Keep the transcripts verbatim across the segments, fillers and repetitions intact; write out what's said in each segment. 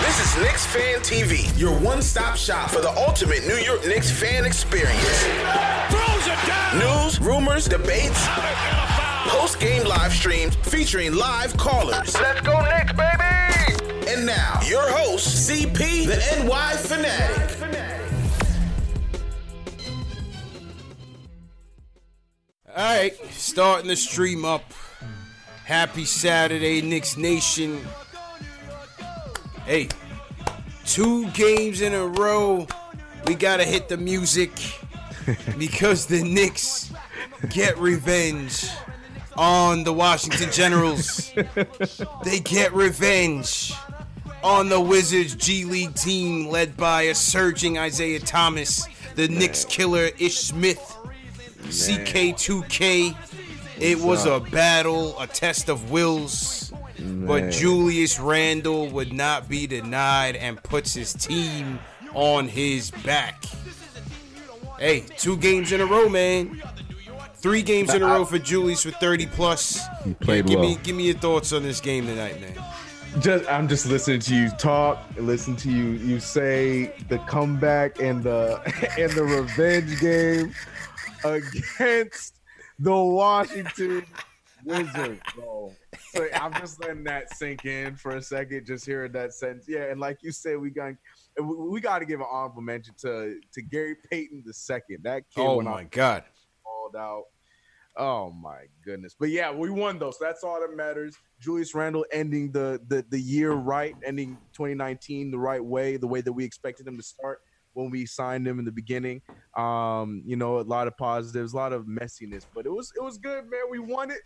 This is Knicks Fan T V, your one-stop shop for the ultimate New York Knicks fan experience. News, rumors, debates, post-game live streams featuring live callers. Let's go Knicks, baby! And now, your host, C P, the N Y Fanatic. All right, starting the stream up. Happy Saturday, Knicks Nation. Hey, two games in a row, we gotta hit the music because the Knicks get revenge on the Washington Generals. They get revenge on the Wizards G League team led by a surging Isaiah Thomas, the Man. Knicks killer Ish Smith, Man. C K two K. It was a battle, a test of wills. Man. But Julius Randle would not be denied and puts his team on his back. Hey, two games in a row, man. Three games in a row for Julius with thirty plus. He played yeah, give well. me, give me your thoughts on this game tonight, man. Just, I'm just listening to you talk, listen to you you say the comeback and the and the revenge game against the Washington Wizards, bro. So I'm just letting that sink in for a second, just hearing that sentence. Yeah, and like you said, we got we got to give an honorable mention to to Gary Payton the second. That kid, oh my god, called out. Oh my goodness. But yeah, we won though, so that's all that matters. Julius Randle ending the the the year right, ending twenty nineteen the right way, the way that we expected him to start when we signed him in the beginning. Um, you know, a lot of positives, a lot of messiness, but it was it was good, man. We won it.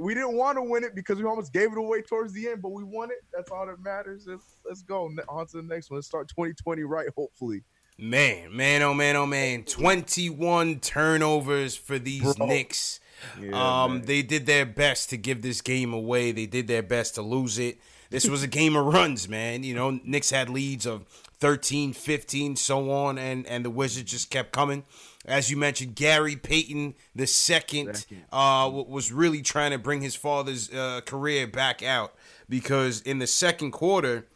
We didn't want to win it because we almost gave it away towards the end, but we won it. That's all that matters. Let's, let's go on to the next one. Let's start twenty twenty right, hopefully. Man, man, oh, man, oh, man. twenty-one turnovers for these Bro. Knicks. Yeah, um, they did their best to give this game away. They did their best to lose it. This was a game of runs, man. You know, Knicks had leads of thirteen, fifteen, so on, and, and the Wizards just kept coming. As you mentioned, Gary Payton the second uh, was really trying to bring his father's uh, career back out, because in the second quarter,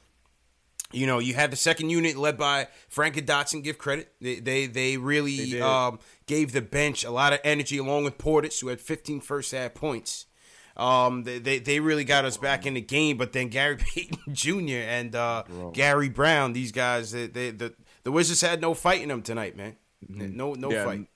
you know, you had the second unit led by Frank Ntilikina. Give credit. They they, they really they um, gave the bench a lot of energy, along with Portis, who had fifteen first-half points. Um, they, they they really got us back in the game, but then Gary Payton Junior and uh, Gary Brown, these guys, they, they, the, the Wizards had no fight in them tonight, man. No, no yeah. fight.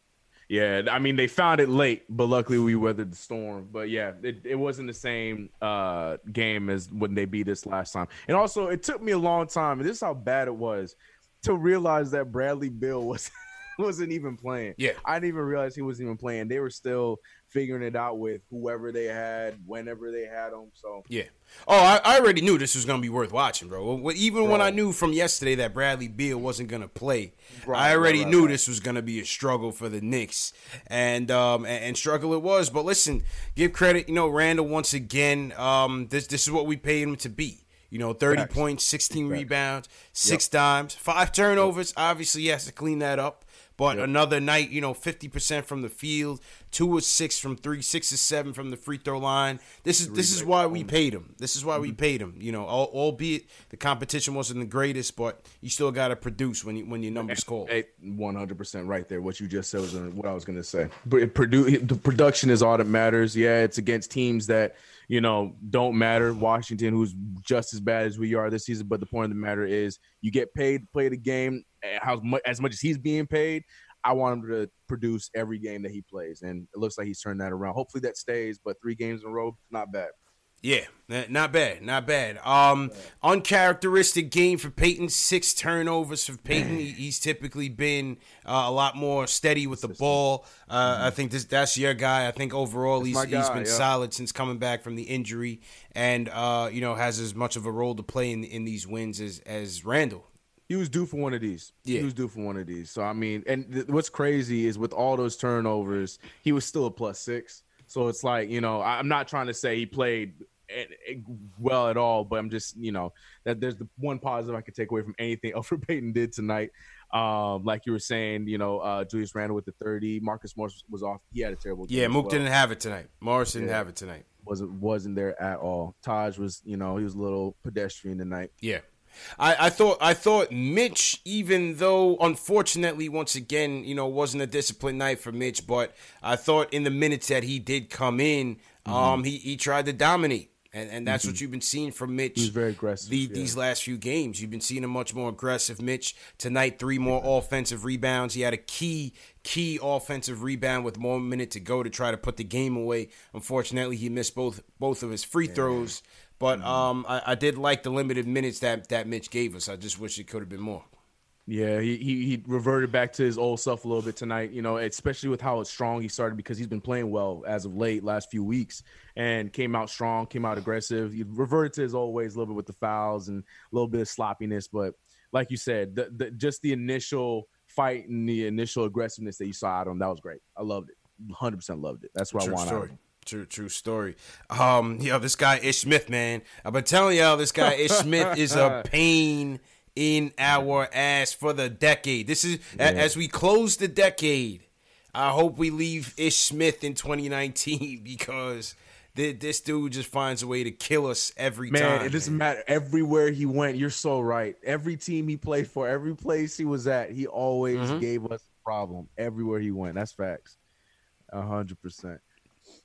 Yeah, I mean, they found it late, but luckily we weathered the storm. But yeah, it, it wasn't the same uh, game as when they beat us last time. And also, it took me a long time, and this is how bad it was, to realize that Bradley Beal was, wasn't even playing. Yeah, I didn't even realize he wasn't even playing. They were still figuring it out with whoever they had, whenever they had him. So yeah. Oh, I, I already knew this was going to be worth watching, bro. Even bro. when I knew from yesterday that Bradley Beal wasn't going to play, bro, I already bro, knew bro. this was going to be a struggle for the Knicks. And, um, and and struggle it was. But listen, give credit, you know, Randall once again. Um, this this is what we paid him to be. You know, thirty Facts. points, sixteen Facts. rebounds, six yep. dimes, five turnovers. Yep. Obviously, he has to clean that up. But yep. another night, you know, fifty percent from the field, two of six from three, six of seven from the free throw line. This is this is why we paid him. This is why mm-hmm. we paid him. You know, albeit the competition wasn't the greatest, but you still got to produce when you, when your number's called. one hundred percent right there. What you just said was what I was going to say. But produ- the production is all that matters. Yeah, it's against teams that, you know, don't matter. Washington, who's just as bad as we are this season. But the point of the matter is you get paid to play the game. How much, as much as he's being paid, I want him to produce every game that he plays. And it looks like he's turned that around. Hopefully that stays, but three games in a row, not bad. Yeah, not bad, not bad. Um, not bad. Uncharacteristic game for Payton, six turnovers for Payton. He's typically been uh, a lot more steady with the ball. Uh, mm-hmm. I think this that's your guy. I think overall that's he's, guy, he's been yeah. solid since coming back from the injury and, uh, you know, has as much of a role to play in, in these wins as, as Randle. He was due for one of these. Yeah. He was due for one of these. So, I mean, and th- what's crazy is with all those turnovers, he was still a plus six. So it's like, you know, I'm not trying to say he played well at all, but I'm just, you know, that there's the one positive I could take away from anything Elfrid Payton did tonight. Um, like you were saying, you know, uh, Julius Randle with the thirty. Marcus Morris was off. He had a terrible game. Yeah, Mook well. didn't have it tonight. Morris didn't yeah. have it tonight. Wasn't, wasn't there at all. Taj was, you know, he was a little pedestrian tonight. Yeah. I, I thought I thought Mitch, even though unfortunately once again, you know, wasn't a disciplined night for Mitch, but I thought in the minutes that he did come in, mm-hmm. um, he, he tried to dominate. And and that's mm-hmm. what you've been seeing from Mitch. He's very aggressive. The, yeah. These last few games, you've been seeing a much more aggressive Mitch. Tonight, three more yeah. offensive rebounds. He had a key, key offensive rebound with more minute to go to try to put the game away. Unfortunately, he missed both both of his free yeah. throws. But mm-hmm. um, I, I did like the limited minutes that, that Mitch gave us. I just wish it could have been more. Yeah, he, he he reverted back to his old self a little bit tonight, you know, especially with how strong he started because he's been playing well as of late, last few weeks, and came out strong, came out aggressive. He reverted to his old ways a little bit with the fouls and a little bit of sloppiness. But like you said, the, the, just the initial fight and the initial aggressiveness that you saw out of him, that was great. I loved it. one hundred percent loved it. That's what True I wanted. Story. True, true story. Um, yo, this guy Ish Smith, man. I've been telling y'all, this guy Ish Smith is a pain in our ass for the decade. This is yeah. as we close the decade. I hope we leave Ish Smith in twenty nineteen because th- this dude just finds a way to kill us every man, time. Man, it doesn't matter everywhere he went. You're so right. Every team he played for, every place he was at, he always mm-hmm. gave us a problem everywhere he went. That's facts. A hundred percent.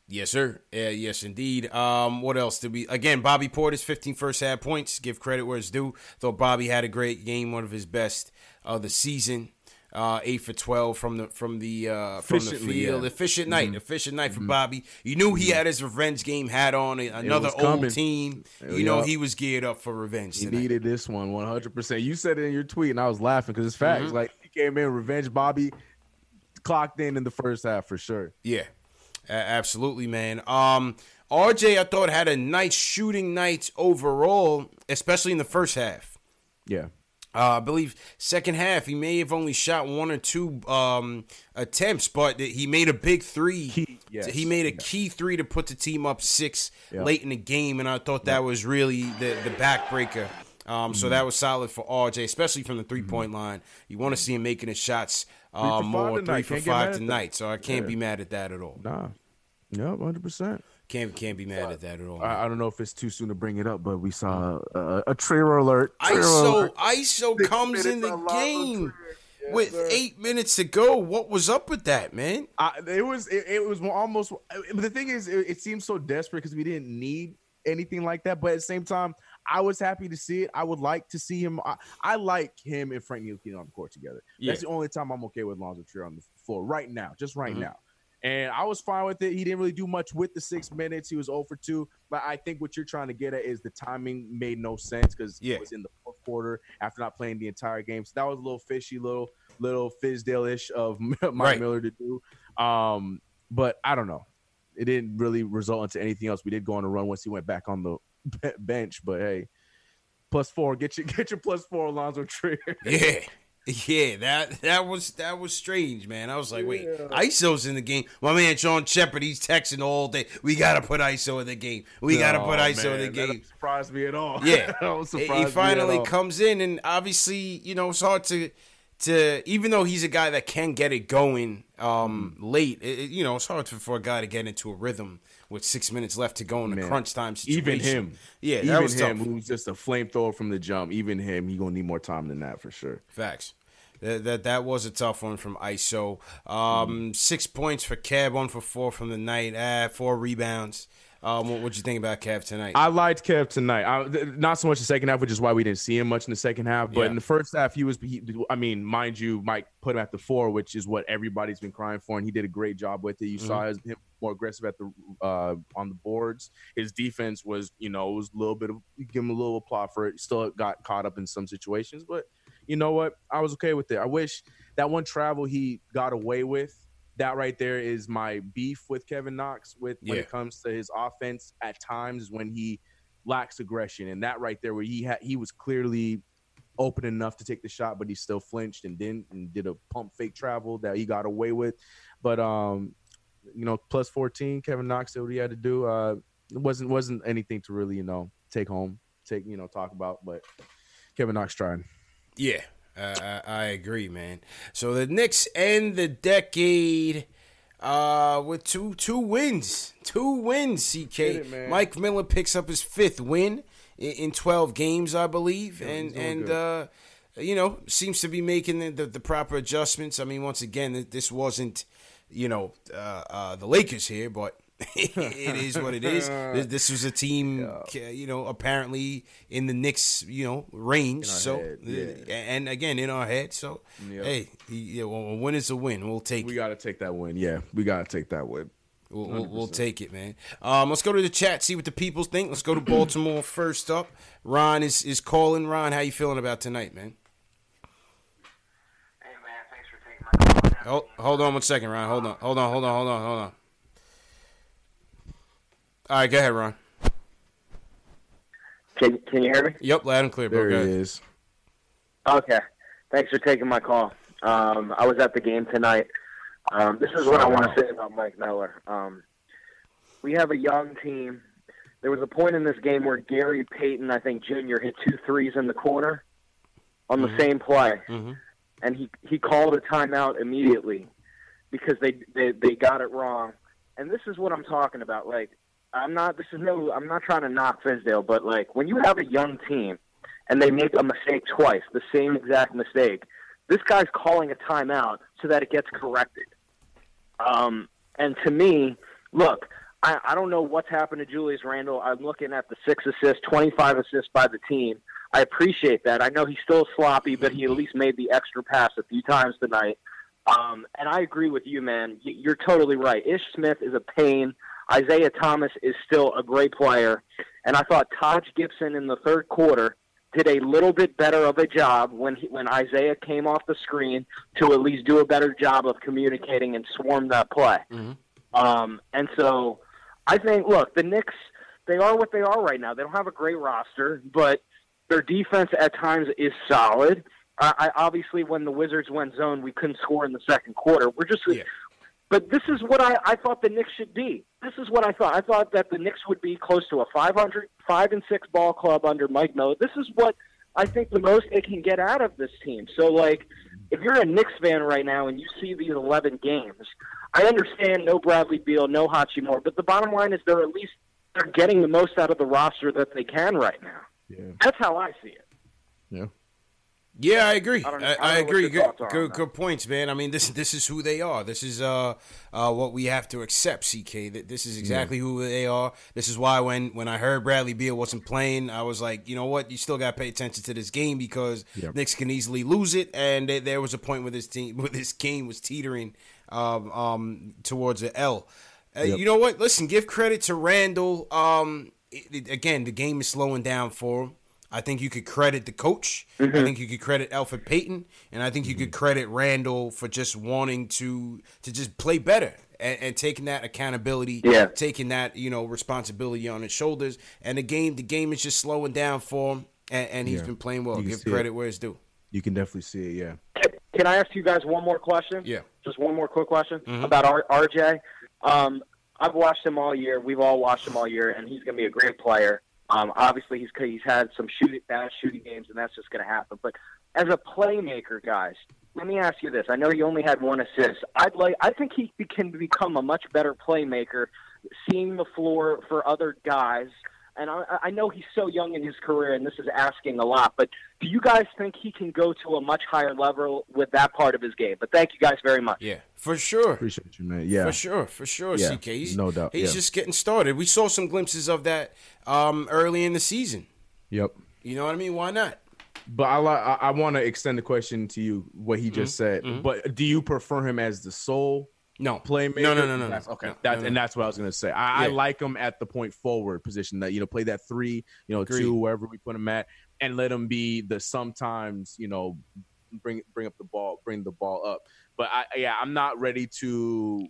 Yes, sir. Yeah, yes, indeed. Um, what else did we? Again, Bobby Portis, fifteen first half points. Give credit where it's due. Thought Bobby had a great game, one of his best of the season. Uh, eight for twelve from the from the uh, from the field. Yeah. Efficient night, mm-hmm. efficient night for mm-hmm. Bobby. You knew he had his revenge game hat on. Another old coming. team. You know he was geared up for revenge. He tonight. needed this one, one hundred percent. You said it in your tweet, and I was laughing because it's facts. Mm-hmm. Like he came in, revenge Bobby, clocked in in the first half for sure. Yeah. Absolutely, man. Um, R J, I thought, had a nice shooting night overall, especially in the first half. Yeah. Uh, I believe second half, he may have only shot one or two um, attempts, but he made a big three. Key, yes. He made a yeah. key three to put the team up six yeah. late in the game, and I thought that yeah. was really the, the backbreaker. Um, mm-hmm. So that was solid for R J, especially from the three-point mm-hmm. line. You want to see him making his shots uh, three more three for five tonight, so I can't yeah. be mad at that at all. Nah, yep, one hundred percent. Can't can't be mad uh, at that at all. I, I don't know if it's too soon to bring it up, but we saw uh, a Trier alert. Trier ISO alert. ISO Six comes in the game. Yes, with sir. eight minutes to go, what was up with that, man? I, it was it, it was almost. But the thing is, it, it seemed so desperate because we didn't need anything like that. But at the same time, I was happy to see it. I would like to see him. I, I like him and Frank Ntilikina on the court together. Yeah. That's the only time I'm okay with Lonzo Trier on the floor right now, just right mm-hmm. now. And I was fine with it. He didn't really do much with the six minutes. He was oh for two. But I think what you're trying to get at is the timing made no sense because yeah. he was in the fourth quarter after not playing the entire game. So that was a little fishy, little little Fizdale-ish of Mike right. Miller to do. Um, but I don't know. It didn't really result into anything else. We did go on a run once he went back on the bench, but hey, plus four, get your get your plus four, Allonzo Trier. Yeah, yeah, that that was that was strange, man. I was like, yeah. wait, ISO's in the game. My man Sean Shepard, he's texting all day. We gotta put ISO in the game. We gotta oh, put ISO man. in the game. That don't surprise me at all. Yeah, that don't surprise he finally me at all. comes in, and obviously, you know, it's hard to to, even though he's a guy that can get it going um, mm-hmm. late, it, you know, it's hard for a guy to get into a rhythm with six minutes left to go in Man. a crunch time situation. Even him. Yeah, even that was him, tough. Who's just a flamethrower from the jump. Even him, he's going to need more time than that for sure. Facts. That, that that was a tough one from I S O. Um, mm. Six points for Kev, one for four from the night. Ah, four rebounds. Um, what would you think about Kev tonight? I liked Kev tonight. I, not so much the second half, which is why we didn't see him much in the second half. But yeah. in the first half, he was. He, I mean, mind you, Mike put him at the four, which is what everybody's been crying for, and he did a great job with it. You mm-hmm. saw his, him more aggressive at the uh, on the boards. His defense was, you know, it was a little bit of give him a little applaud for it. Still got caught up in some situations, but. You know what? I was okay with it. I wish that one travel he got away with, that right there is my beef with Kevin Knox with when yeah. it comes to his offense at times when he lacks aggression. And that right there where he had he was clearly open enough to take the shot, but he still flinched and didn't and did a pump fake travel that he got away with. But, um, you know, plus fourteen, Kevin Knox did what he had to do. Uh, it wasn't wasn't anything to really, you know, take home, take, you know, talk about. But Kevin Knox tried. Yeah, uh, I agree, man. So the Knicks end the decade uh, with two two wins. Two wins, C K. It, Mike Miller picks up his fifth win in twelve games, I believe. Yeah, and, and uh, you know, seems to be making the, the, the proper adjustments. I mean, once again, this wasn't, you know, uh, uh, the Lakers here, but... it is what it is. This was a team, yeah. you know, apparently in the Knicks, you know, range. So, head, yeah. and again, in our head. So, yep. hey, yeah, well, a win is a win. We'll take. We got to take that win. Yeah, we got to take that win. We'll, we'll take it, man. Um, let's go to the chat. See what the people think. Let's go to Baltimore first up. Ron is is calling. Ron, how you feeling about tonight, man? Hey, man, thanks for taking my call. Hold, hold on one second, Ron. Hold on. Hold on. Hold on. Hold on. Hold on. All right, go ahead, Ron. Can, can you hear me? Yep, loud and clear. There it is. Okay. Thanks for taking my call. Um, I was at the game tonight. Um, this is what I want to say about Mike Miller. Um, we have a young team. There was a point in this game where Gary Payton, I think, Junior, hit two threes in the corner on the mm-hmm. same play. Mm-hmm. And he, he called a timeout immediately because they, they, they got it wrong. And this is what I'm talking about. Like, I'm not. This is no. I'm not trying to knock Fizdale, but like when you have a young team and they make a mistake twice, the same exact mistake, this guy's calling a timeout so that it gets corrected. Um, and to me, look, I, I don't know what's happened to Julius Randle. I'm looking at the six assists, twenty-five assists by the team. I appreciate that. I know he's still sloppy, but he at least made the extra pass a few times tonight. Um, and I agree with you, man. You're totally right. Ish Smith is a pain. Isaiah Thomas is still a great player, and I thought Taj Gibson in the third quarter did a little bit better of a job when he, when Isaiah came off the screen to at least do a better job of communicating and swarm that play. Mm-hmm. Um, and so I think, look, the Knicks, they are what they are right now. They don't have a great roster, but their defense at times is solid. I, I obviously, when the Wizards went zone, we couldn't score in the second quarter. We're just yeah. – But this is what I, I thought the Knicks should be. This is what I thought. I thought that the Knicks would be close to a five hundred, five and six ball club under Mike Miller. This is what I think the most they can get out of this team. So, like, if you're a Knicks fan right now and you see these eleven games, I understand no Bradley Beal, no Hachimura, but the bottom line is they're at least they're getting the most out of the roster that they can right now. Yeah. That's how I see it. Yeah. Yeah, I agree. I, I, I agree. Good, good, good points, man. I mean, this this is who they are. This is uh, uh, what we have to accept, C K. That this is exactly yeah. who they are. This is why when, when I heard Bradley Beal wasn't playing, I was like, you know what? You still got to pay attention to this game because yep. Knicks can easily lose it. And they, there was a point where this team, where this game was teetering um, um, towards an L. Uh, yep. You know what? Listen, give credit to Randall. Um, it, it, again, the game is slowing down for him. I think you could credit the coach. Mm-hmm. I think you could credit Elfrid Payton, and I think you mm-hmm. could credit Randall for just wanting to to just play better and, and taking that accountability, yeah. taking that you know responsibility on his shoulders. And the game, the game is just slowing down for him, and, and he's yeah. been playing well. Give credit it. where it's due. You can definitely see it. Yeah. Can I ask you guys one more question? Yeah. Just one more quick question mm-hmm. about R J. Um, I've watched him all year. We've all watched him all year, and he's going to be a great player. Um, obviously, he's he's had some shoot, bad shooting games, and that's just going to happen. But as a playmaker, guys, let me ask you this. I know he only had one assist. I'd like. I think he can become a much better playmaker, seeing the floor for other guys. And I, I know he's so young in his career, and this is asking a lot, but do you guys think he can go to a much higher level with that part of his game? But thank you guys very much. Yeah, for sure. Appreciate you, man. Yeah. For sure, for sure, yeah. C K. He's, no doubt. He's yeah. just getting started. We saw some glimpses of that um, early in the season. Yep. You know what I mean? Why not? But I, I, I want to extend the question to you, what he mm-hmm. just said. Mm-hmm. But do you prefer him as the soul? No, playmaker. No, no, no, no. That's, okay, no, that's, no, no. And that's what I was gonna say. I, yeah. I like him at the point forward position. That you know, play that three, you know, Agreed. two, wherever we put him at, and let him be the sometimes, you know, bring bring up the ball, bring the ball up. But I, yeah, I'm not ready to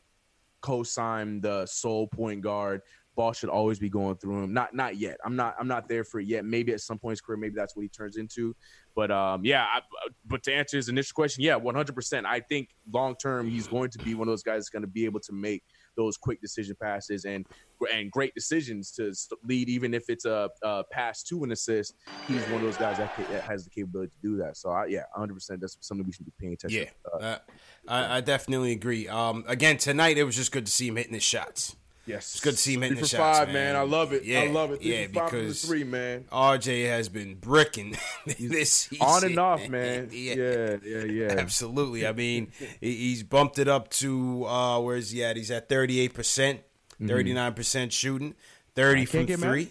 co-sign the sole point guard. Ball should always be going through him. Not, not yet. I'm not, I'm not there for it yet. Maybe at some point in his career, maybe that's what he turns into. But um, yeah, I, but to answer his initial question, yeah, one hundred percent. I think long-term he's going to be one of those guys that's going to be able to make those quick decision passes and and great decisions to lead, even if it's a, a pass to an assist. He's one of those guys that, that has the capability to do that. So, I, yeah, one hundred percent. That's something we should be paying attention to. Yeah, uh, I, I definitely agree. Um, again, tonight it was just good to see him hitting his shots. Yes, it's good to see him hitting the shots, five, man. man. I love it. Yeah, I love it. Yeah, because three, man. R J has been bricking this season. On and off, man. yeah. yeah, yeah, yeah. Absolutely. I mean, he's bumped it up to uh, where is he at? He's at thirty-eight percent, thirty-nine percent shooting, thirty from three,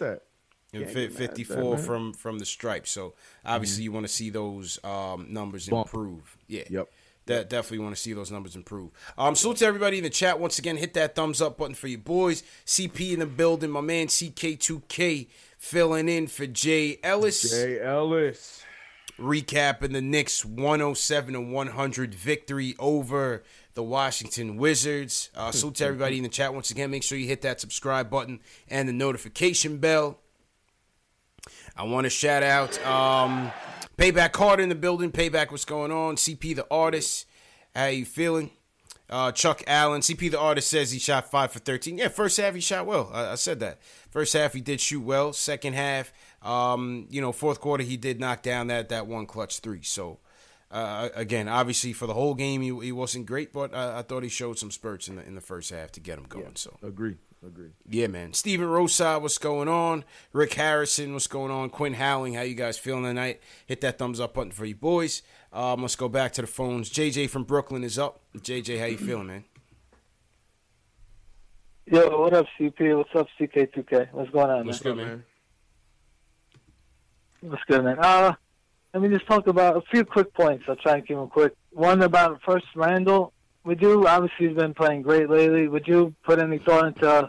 and fifty-four from from the stripe. So obviously, mm-hmm. you want to see those um, numbers Bump. improve. Yeah. Yep. That definitely want to see those numbers improve. Um, salute to everybody in the chat. Once again, hit that thumbs up button for your boys. C P in the building. My man C K two K filling in for Jay Ellis. Jay Ellis. Recapping the Knicks' one oh seven to one hundred victory over the Washington Wizards. Uh, salute to everybody in the chat. Once again, make sure you hit that subscribe button and the notification bell. I want to shout out... Um, Payback Hard in the building. Payback, what's going on? C P the Artist, how you feeling? Uh, Chuck Allen, C P the Artist says he shot five for thirteen. Yeah, first half he shot well. I, I said that. First half he did shoot well. Second half, um, you know, fourth quarter he did knock down that, that one clutch three. So, uh, again, obviously for the whole game he, he wasn't great, but I, I thought he showed some spurts in the, in the first half to get him going. Yeah, so agree. Agreed. Yeah, man. Steven Rosa, what's going on? Rick Harrison, what's going on? Quinn Howling, how you guys feeling tonight? Hit that thumbs up button for you boys. Um, let's go back to the phones. J J from Brooklyn is up. J J, how you feeling, man? Yo, what up, C P? What's up, C K two K? What's going on, man? What's good, man? What's good, man? Uh, let me just talk about a few quick points. I'll try and keep them quick. One about first Randle. Would you, obviously he's been playing great lately, would you put any thought into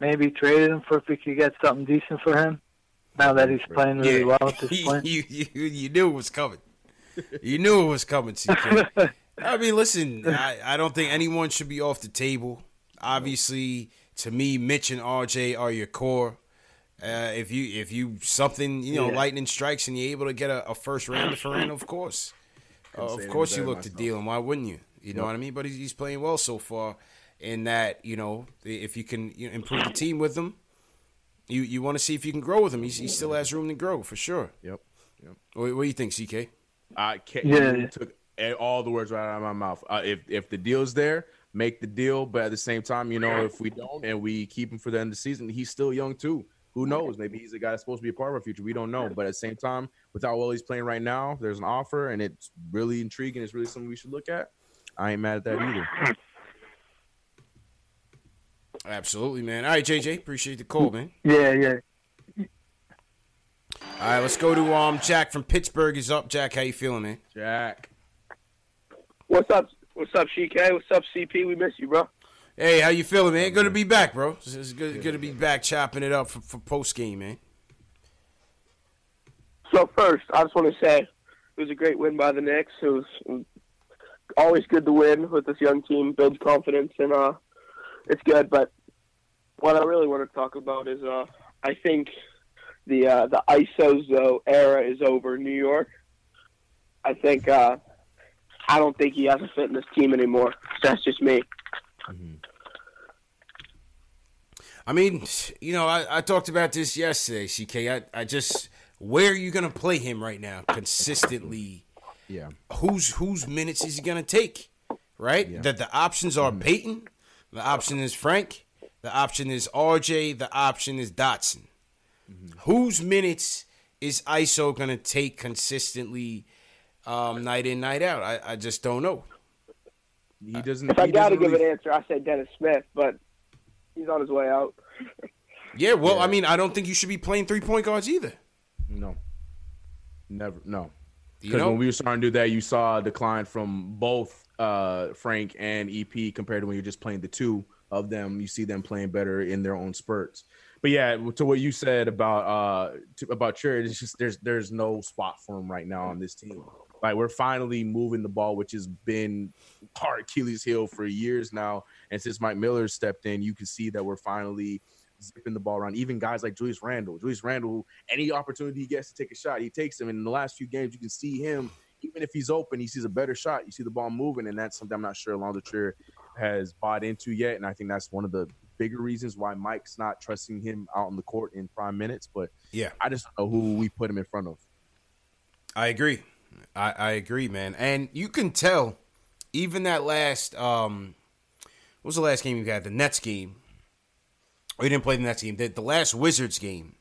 maybe trading him for if we could get something decent for him now that he's playing really yeah. well at this point? you, you, you knew it was coming. You knew it was coming, C K. I mean, listen, I, I don't think anyone should be off the table. Obviously, to me, Mitch and R J are your core. Uh, if you if you something, you know, yeah. lightning strikes and you're able to get a, a first rounder for him, of course. Uh, of course you look myself. to deal him. Why wouldn't you? You know yep. what I mean? But he's playing well so far in that, you know, if you can you know, improve the team with him, you, you want to see if you can grow with him. He's, he still has room to grow for sure. Yep. yep. What, what do you think, C K? I can't, yeah. you took all the words right out of my mouth. Uh, if, if the deal's there, make the deal. But at the same time, you know, if we don't and we keep him for the end of the season, he's still young too. Who knows? Maybe he's a guy that's supposed to be a part of our future. We don't know. But at the same time, with how well he's playing right now, there's an offer, and it's really intriguing. It's really something we should look at. I ain't mad at that either. Absolutely, man. All right, J J, appreciate the call, man. Yeah, yeah. All right, let's go to um Jack from Pittsburgh. Is up, Jack. How you feeling, man? Jack, what's up? What's up, C K? What's up, C P? We miss you, bro. Hey, how you feeling, man? Good to be back, bro. It's good, good to be back, chopping it up for, for post game, man. So first, I just want to say it was a great win by the Knicks. It was. Always good to win with this young team, builds confidence, and uh, it's good. But what I really want to talk about is uh, I think the uh, the I S O era is over in New York. I think uh, I don't think he has a fit in this team anymore. That's just me. Mm-hmm. I mean, you know, I, I talked about this yesterday, C K. I, I just, where are you going to play him right now consistently? Yeah. Who's whose minutes is he gonna take? Right? Yeah. That the options are mm-hmm. Payton, the option is Frank, the option is R J, the option is Dotson. Mm-hmm. Whose minutes is I S O gonna take consistently um, night in, night out? I, I just don't know. He doesn't. If I got to give really... an answer, I said Dennis Smith, but he's on his way out. yeah, well, yeah. I mean, I don't think you should be playing three-point guards either. No. Never, no. Because when we were starting to do that, you saw a decline from both uh, Frank and E P compared to when you're just playing the two of them. You see them playing better in their own spurts. But, yeah, to what you said about uh, to, about Trier, it's just there's there's no spot for him right now on this team. Like, we're finally moving the ball, which has been our Achilles heel for years now. And since Mike Miller stepped in, you can see that we're finally zipping the ball around. Even guys like Julius Randle. Julius Randle, any opportunity he gets to take a shot, he takes him. And in the last few games, you can see him, even if he's open, he sees a better shot. You see the ball moving, and that's something I'm not sure Allonzo Trier has bought into yet. And I think that's one of the bigger reasons why Mike's not trusting him out on the court in prime minutes. But yeah, I just don't know who we put him in front of. I agree. I, I agree, man. And you can tell, even that last um, – what was the last game you had? The Nets game. Oh, you didn't play the Nets game. The, the last Wizards game.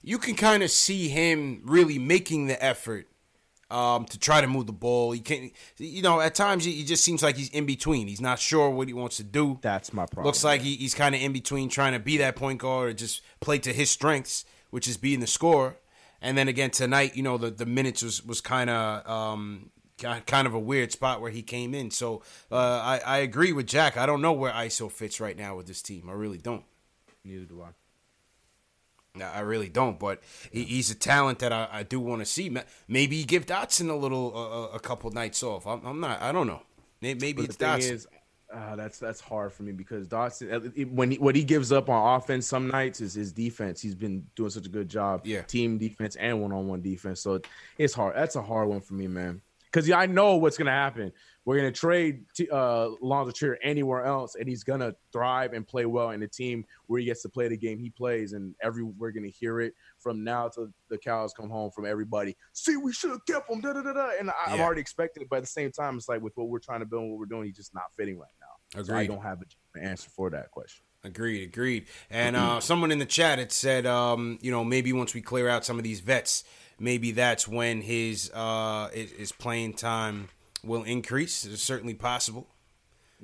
You can kind of see him really making the effort um, to try to move the ball. You can't, you know, at times he just seems like he's in between. He's not sure what he wants to do. That's my problem. Looks like he, he's kind of in between trying to be that point guard or just play to his strengths, which is being the scorer. And then again tonight, you know, the, the minutes was was kind of um kind of a weird spot where he came in. So uh, I I agree with Jack. I don't know where I S O fits right now with this team. I really don't. Neither do I. No, I really don't. But he, he's a talent that I, I do want to see. Maybe give Dotson a little uh, a couple nights off. I'm, I'm not. I don't know. Maybe but it's the thing Dotson. Is, Uh, that's that's hard for me because Dotson, it, when he, what he gives up on offense some nights is his defense. He's been doing such a good job, yeah. Team defense and one-on-one defense. So it's hard. That's a hard one for me, man. Because yeah, I know what's gonna happen. We're gonna trade t- uh, Allonzo Trier anywhere else, and he's gonna thrive and play well in a team where he gets to play the game he plays. And every we're gonna hear it from now till the cows come home from everybody. See, we should have kept him. Da da da da. And I, yeah. I'm already expecting it, but at the same time, it's like with what we're trying to build, and what we're doing, he's just not fitting right now. Agreed. So I don't have an answer for that question. Agreed, agreed. And uh, someone in the chat had said, um, you know, maybe once we clear out some of these vets, maybe that's when his uh, his playing time will increase. It's certainly possible.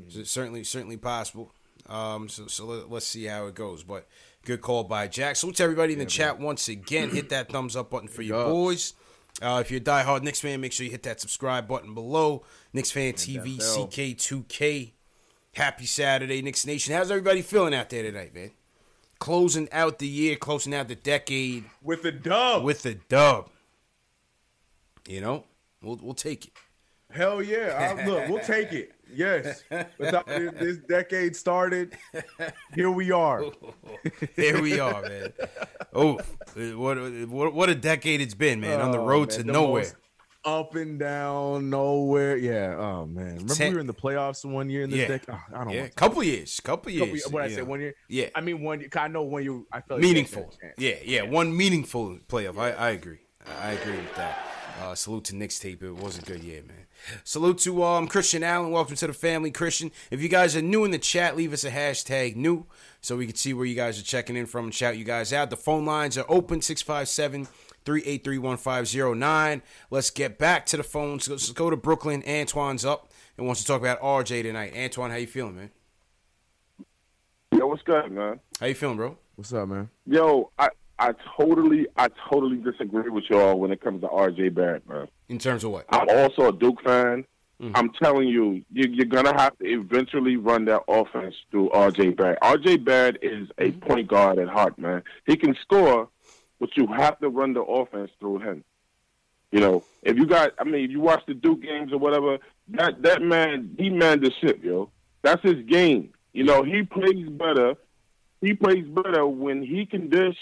Mm-hmm. It's certainly, certainly possible. Um, so, so let, let's see how it goes. But good call by Jack. Salute to everybody in the yeah, chat man. Once again. Hit that thumbs up button for your boys. Uh, if you're a diehard Knicks fan, make sure you hit that subscribe button below. Knicks Fan T V, C K two K. Happy Saturday, Knicks Nation. How's everybody feeling out there tonight, man? Closing out the year, closing out the decade. With a dub. With a dub. You know, we'll we'll take it. Hell yeah. I, look, we'll take it. Yes. Without this decade started, here we are. Here we are, man. Oh, what, what, what a decade it's been, man. On the road oh, man, to nowhere. Most- Up and down, nowhere. Yeah. Oh man. Remember Ten. we were in the playoffs one year in this yeah. deck. Oh, I don't. Yeah. Want to couple years. Couple years. When I yeah. say one year. Yeah. I mean one. Year, I know one year. I felt meaningful. Like yeah, yeah. Yeah. One meaningful playoff. Yeah. I, I agree. I agree with that. Uh, salute to Knicks tape. It was a good year, man. Salute to um Christian Allen. Welcome to the family, Christian. If you guys are new in the chat, leave us a hashtag new so we can see where you guys are checking in from and shout you guys out. The phone lines are open. six five seven, three eight three, one five zero nine. Let's get back to the phones. Let's go to Brooklyn. Antoine's up and wants to talk about R J tonight. Antoine, how you feeling, man? Yo, what's good, man? How you feeling, bro? What's up, man? Yo, I, I totally, I totally disagree with y'all when it comes to R J Barrett, man. In terms of what? I'm also a Duke fan. Mm-hmm. I'm telling you, you you're going to have to eventually run that offense through R J Barrett. R J Barrett is a mm-hmm. point guard at heart, man. He can score, but you have to run the offense through him. You know, if you got, I mean, if you watch the Duke games or whatever, that, that man, he manned the ship, yo. That's his game. You know, he plays better. He plays better when he can dish,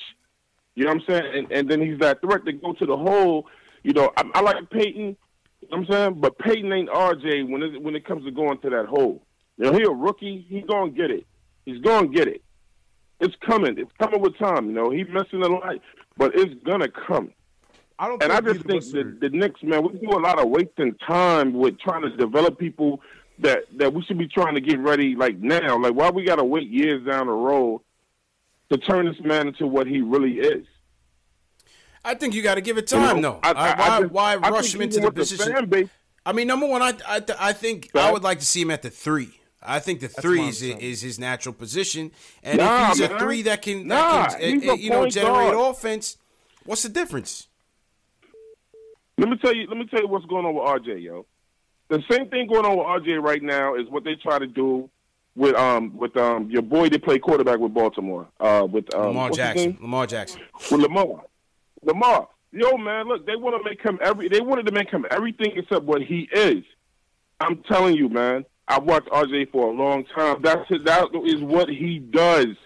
you know what I'm saying? And, and then he's that threat to go to the hole. You know, I, I like Payton, you know what I'm saying? But Payton ain't R J when it, when it comes to going to that hole. You know, he a rookie. He's going to get it. He's going to get it. It's coming. It's coming with time. You know, he missing a lot, but it's going to come. I don't and I just think that the Knicks, man, we do a lot of wasting time with trying to develop people that, that we should be trying to get ready like now. Like, why we got to wait years down the road to turn this man into what he really is? I think you got to give it time, you know, though. I, I, why I just, why I rush him into the position? The I mean, number one, I I, I think so, I would like to see him at the three. I think the three is, is his natural position. And nah, if he's man. a three that can, nah, that can uh, you know, generate guard. offense, what's the difference? Let me tell you. Let me tell you what's going on with R J, yo. The same thing going on with R J right now is what they try to do with um with um your boy that played quarterback with Baltimore uh with um, Lamar Jackson. Lamar Jackson. With Lamar. Lamar. Yo, man, look, they want to make him every. They wanted to make him everything except what he is. I'm telling you, man. I've watched R J for a long time. That's his, that is what he does.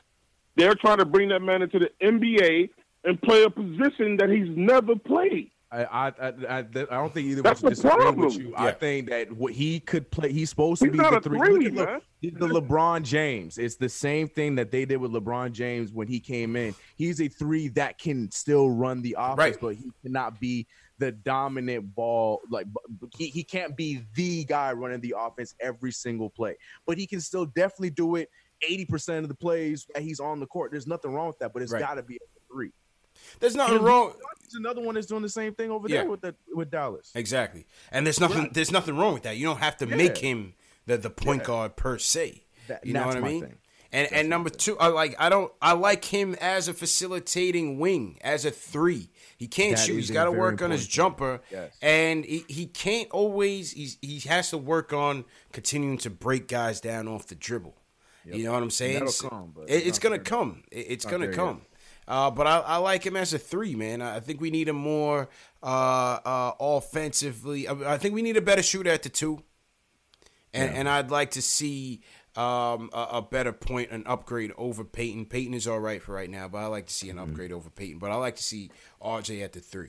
They're trying to bring that man into the N B A and play a position that he's never played. I I I, I don't think either of us disagree with you. Yeah. I think that what he could play, he's supposed to he's be the three. three look, man. Look, the LeBron James. It's the same thing that they did with LeBron James when he came in. He's a three that can still run the offense, right. but he cannot be the dominant ball. Like he, he can't be the guy running the offense every single play. But he can still definitely do it eighty percent of the plays that he's on the court. There's nothing wrong with that, but it's right. got to be a three. There's nothing and wrong. There's another one that's doing the same thing over yeah. there with the, with Dallas. Exactly, and there's nothing. Yeah. There's nothing wrong with that. You don't have to yeah. make him the, the point yeah. guard per se. That, you know what I mean? Thing. And that's and number thing. two, I like. I don't. I like him as a facilitating wing, as a three. He can't that shoot. He's got to work on his jumper, yes. and he, he can't always. He's, he has to work on continuing to break guys down off the dribble. Yep. You know what I'm saying? That'll so, come, but it, it's gonna there. come. It, it's not gonna there, come. Yeah. Uh, but I, I like him as a three, man. I think we need him more uh, uh, offensively. I, I think we need a better shooter at the two. And yeah. and I'd like to see um, a, a better point, an upgrade over Payton. Payton is all right for right now, but I like to see an upgrade mm-hmm. over Payton. But I like to see R J at the three.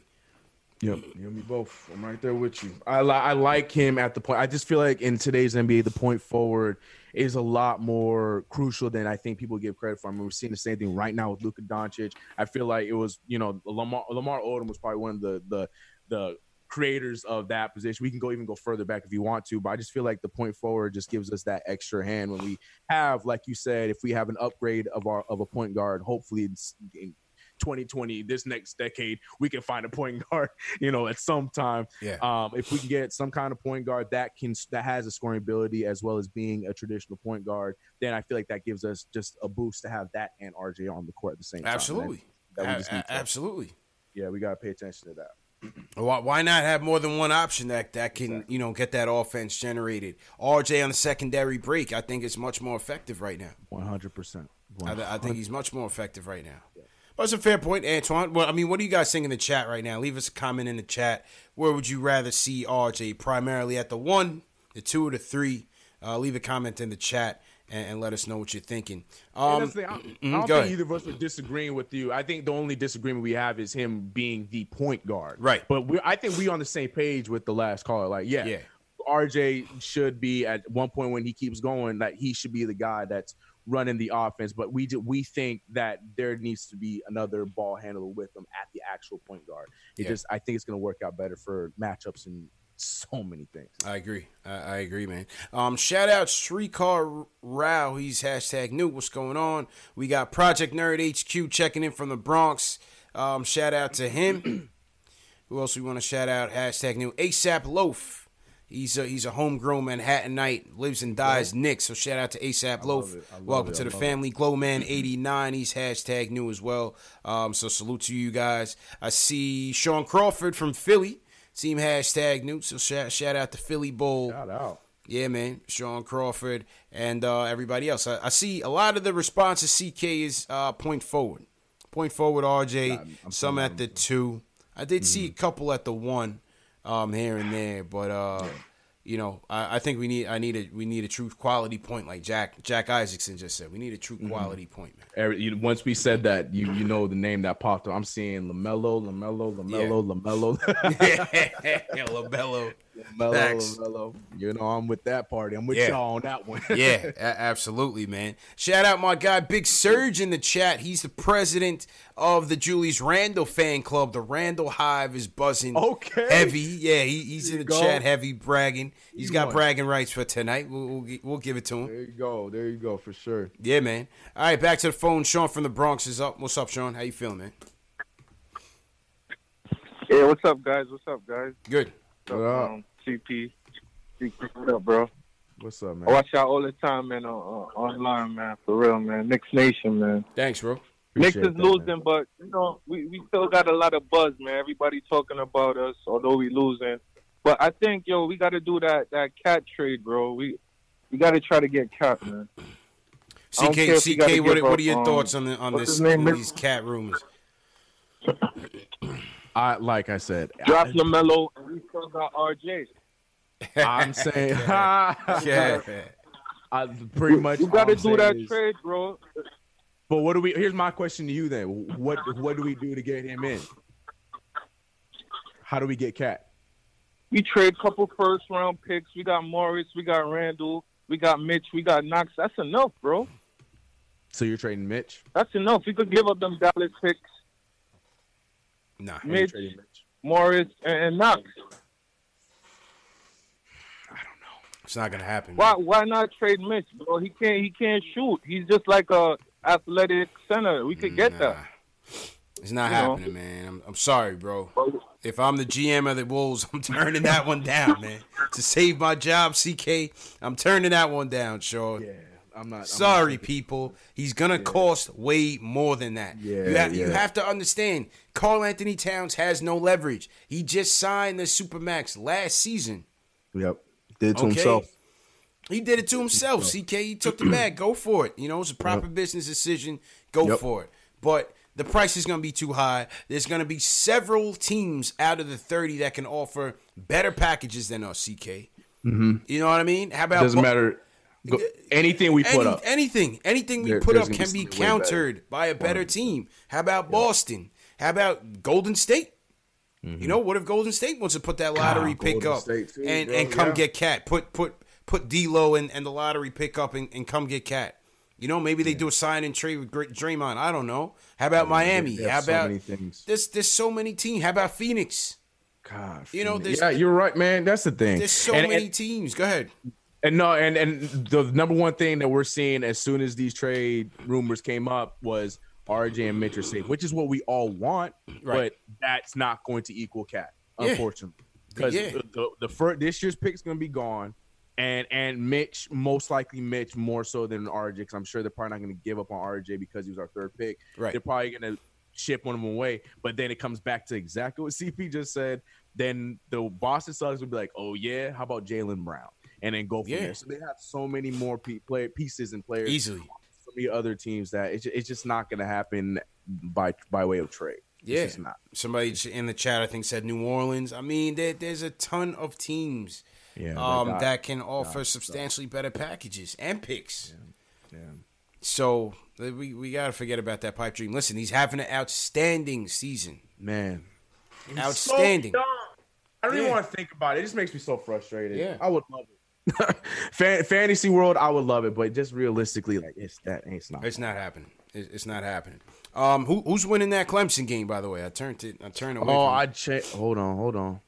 Yep, you and me both. I'm right there with you. I, li- I like him at the point. I just feel like in today's N B A, the point forward is a lot more crucial than I think people give credit for. I mean, we're seeing the same thing right now with Luka Doncic. I feel like it was, you know, Lamar Lamar Odom was probably one of the the the creators of that position. We can go even go further back if you want to, but I just feel like the point forward just gives us that extra hand when we have, like you said, if we have an upgrade of our of a point guard, hopefully it's in twenty twenty, this next decade, we can find a point guard, you know, at some time. Yeah. Um, if we can get some kind of point guard that can that has a scoring ability as well as being a traditional point guard, then I feel like that gives us just a boost to have that and R J on the court at the same time. Absolutely. That, that we just need to. Absolutely. Yeah, we got to pay attention to that. Why, why not have more than one option that, that can, exactly. you know, get that offense generated? R J on the secondary break, I think is much more effective right now. one hundred percent. one hundred percent. I, I think he's much more effective right now. Yeah. Well, that's a fair point, Antoine. Well, I mean, what do you guys think in the chat right now? Leave us a comment in the chat. Where would you rather see R J? Primarily at the one, the two, or the three? Uh, leave a comment in the chat and, and let us know what you're thinking. Um, yeah, that's the, I, I don't think ahead. either of us are disagreeing with you. I think the only disagreement we have is him being the point guard. Right. But we're, I think we're on the same page with the last caller. Like, yeah, yeah, R J should be at one point when he keeps going, that like, he should be the guy that's running the offense, but we do, we think that there needs to be another ball handler with them at the actual point guard. It yeah. just I think it's going to work out better for matchups and so many things. I agree. I, I agree, man. Um, shout out Shrikar Rao. He's hashtag new. What's going on? We got Project Nerd H Q checking in from the Bronx. Um, shout out to him. Who else we want to shout out? Hashtag new. ASAP Loaf. He's a, he's a homegrown Manhattanite, lives and dies yeah. Knicks, so shout out to ASAP Loaf. Welcome it. to the family. Glowman eighty-nine, he's hashtag new as well, um, so salute to you guys. I see Sean Crawford from Philly, team hashtag new, so shout, shout out to Philly Bowl. Shout out. Yeah, man, Sean Crawford and uh, everybody else. I, I see a lot of the responses, C K, is uh, point forward. Point forward, R J, I'm, I'm some at the two. I did mm-hmm. see a couple at the one. Um, here and there, but uh, you know, I, I think we need I need a we need a true quality point, like Jack Jack Isaacson just said. We need a true quality mm-hmm. point, man. Every, you, once we said that, you you know the name that popped up. I'm seeing LaMelo, LaMelo, LaMelo, yeah. LaMelo, yeah, LaMelo. LaMelo, LaMelo. You know, I'm with that party. I'm with yeah. y'all on that one. yeah, a- absolutely, man. Shout out my guy, Big Surge in the chat. He's the president of the Julius Randle fan club. The Randle Hive is buzzing okay. heavy. Yeah, he, he's in the go. chat heavy, bragging. He's got bragging rights for tonight. We'll, we'll, we'll give it to him. There you go. There you go, for sure. Yeah, man. All right, back to the phone. Sean from the Bronx is up. What's up, Sean? How you feeling, man? Yeah, hey, what's up, guys? What's up, guys? Good. What's up, um, C P? What's up, bro? What's up, man? I watch y'all all the time, man, uh, uh, online, man, for real, man. Knicks Nation, man. Thanks, bro. Appreciate Knicks is that, losing, man. But, you know, we, we still got a lot of buzz, man. Everybody talking about us, although we losing. But I think, yo, we got to do that, that cat trade, bro. We we got to try to get cat, man. C K, C K, what, what are your um, thoughts on the, on this, these cat rumors? I like I said, drop LaMelo, and we still got R J. I'm saying, yeah, yeah. I pretty much. You got to do that is, trade, bro. But what do we? Here's my question to you then: what what do we do to get him in? How do we get Cat? We trade a couple first round picks. We got Morris, we got Randall, we got Mitch, we got Knox. That's enough, bro. So you're trading Mitch? That's enough. We could give up them Dallas picks. Nah, Mitch, Mitch, Morris, and Knox. I don't know. It's not gonna happen. Why? Man. Why not trade Mitch, bro? He can't. He can't shoot. He's just like a athletic center. We could nah. get that. It's not you happening, know? man. I'm, I'm sorry, bro. If I'm the G M of the Wolves, I'm turning that one down, man. To save my job, C K, I'm turning that one down, Sean. Yeah. I'm not. Sorry, I'm not people. He's going to yeah. cost way more than that. Yeah, you, ha- yeah. you have to understand, Karl Anthony Towns has no leverage. He just signed the Supermax last season. Yep. Did it to okay. himself. He did it to himself, C K. He took the bag. Go for it. You know, it's a proper yep. business decision. Go yep. for it. But the price is going to be too high. There's going to be several teams out of the thirty that can offer better packages than us, C K. Mm-hmm. You know what I mean? How about... It doesn't both- matter... Go, anything we put Any, up. Anything. Anything we there, put up can be countered by a better team. How about yeah. Boston? How about Golden State? Mm-hmm. You know, what if Golden State wants to put that lottery God, pick Golden up too, and, bro, and come yeah. get Cat? Put put put D-Lo and, and the lottery pick up and, and come get Cat. You know, maybe they yeah. do a sign and trade with Draymond. I don't know. How about yeah, Miami? How about so there's, there's so many teams. How about Phoenix? God, you know, yeah, you're right, man. That's the thing. There's so and, many and, teams. Go ahead. And no, and, and the number one thing that we're seeing as soon as these trade rumors came up was R J and Mitch are safe, which is what we all want, right. but that's not going to equal Cat, yeah. unfortunately. Because yeah. the, the, the first, this year's pick is going to be gone, and and Mitch, most likely Mitch more so than R J, because I'm sure they're probably not going to give up on R J because he was our third pick. Right. They're probably going to ship one of them away, but then it comes back to exactly what C P just said. Then the Boston Celtics would be like, oh, yeah, how about Jaylen Brown? And then go from yeah. there. So they have so many more pe- play pieces and players. Easily. So many other teams that it's just, it's just not going to happen by by way of trade. Yeah. It's just not. Somebody in the chat, I think, said New Orleans. I mean, there, there's a ton of teams yeah, um, got, that can offer got, substantially so. better packages and picks. Yeah. yeah. So we, we got to forget about that pipe dream. Listen, he's having an outstanding season. Man. He's outstanding. So I don't yeah. even want to think about it. It just makes me so frustrated. Yeah. I would love it. Fan- fantasy world, I would love it, but just realistically, like it's that it's not. It's not happening. It's, it's not happening. Um, who who's winning that Clemson game? By the way, I turned it. I turned away. Oh, I checked. Hold on, hold on.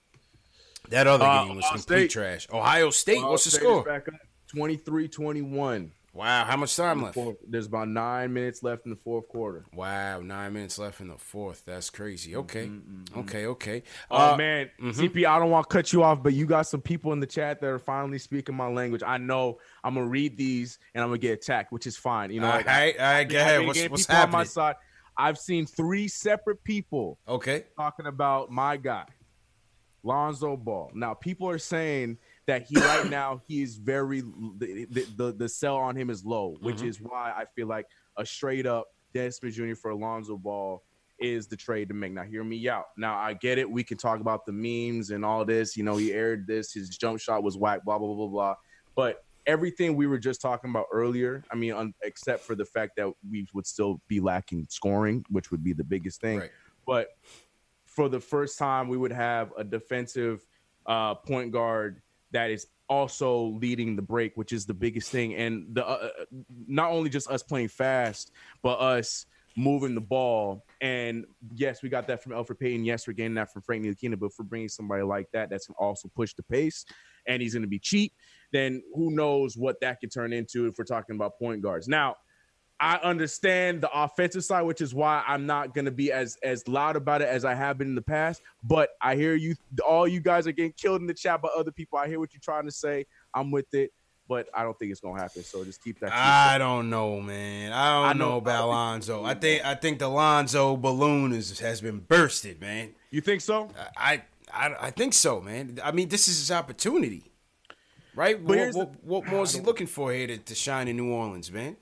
That other uh, game was Ohio complete State. trash. Ohio State. Ohio What's State the score? twenty-three twenty-one Wow, how much time left? Fourth, there's about nine minutes left in the fourth quarter. Wow, nine minutes left in the fourth. That's crazy. Okay, mm-hmm, mm-hmm. okay, okay. Oh, uh, man, mm-hmm. C P, I don't want to cut you off, but you got some people in the chat that are finally speaking my language. I know I'm going to read these, and I'm going to get attacked, which is fine. You know, all right, like, all right, go ahead. What's, what's happening? On my side. I've seen three separate people okay. talking about my guy, Lonzo Ball. Now, people are saying that he right now, he is very, the, the, the sell on him is low, which mm-hmm. is why I feel like a straight up Dennis Smith Junior for Lonzo Ball is the trade to make. Now, hear me out. Now, I get it. We can talk about the memes and all this. You know, he aired this. His jump shot was whack, blah, blah, blah, blah. But everything we were just talking about earlier, I mean, un- except for the fact that we would still be lacking scoring, which would be the biggest thing. Right. But for the first time, we would have a defensive uh, point guard that is also leading the break, which is the biggest thing. And the uh, not only just us playing fast, but us moving the ball. And yes, we got that from Elfrid Payton. Yes, we're getting that from Frank Ntilikina. But for bringing somebody like that, that's going to also push the pace, and he's going to be cheap, then who knows what that could turn into if we're talking about point guards. Now, I understand the offensive side, which is why I'm not going to be as as loud about it as I have been in the past. But I hear you. All you guys are getting killed in the chat by other people. I hear what you're trying to say. I'm with it. But I don't think it's gonna happen. So just keep that. I don't know, man. I don't I know, know about Lonzo. I think I think the Lonzo balloon is has been bursted, man. You think so? I I, I think so, man. I mean, this is his opportunity, right? But what, what, the, what more is he looking for here to, to shine in New Orleans, man?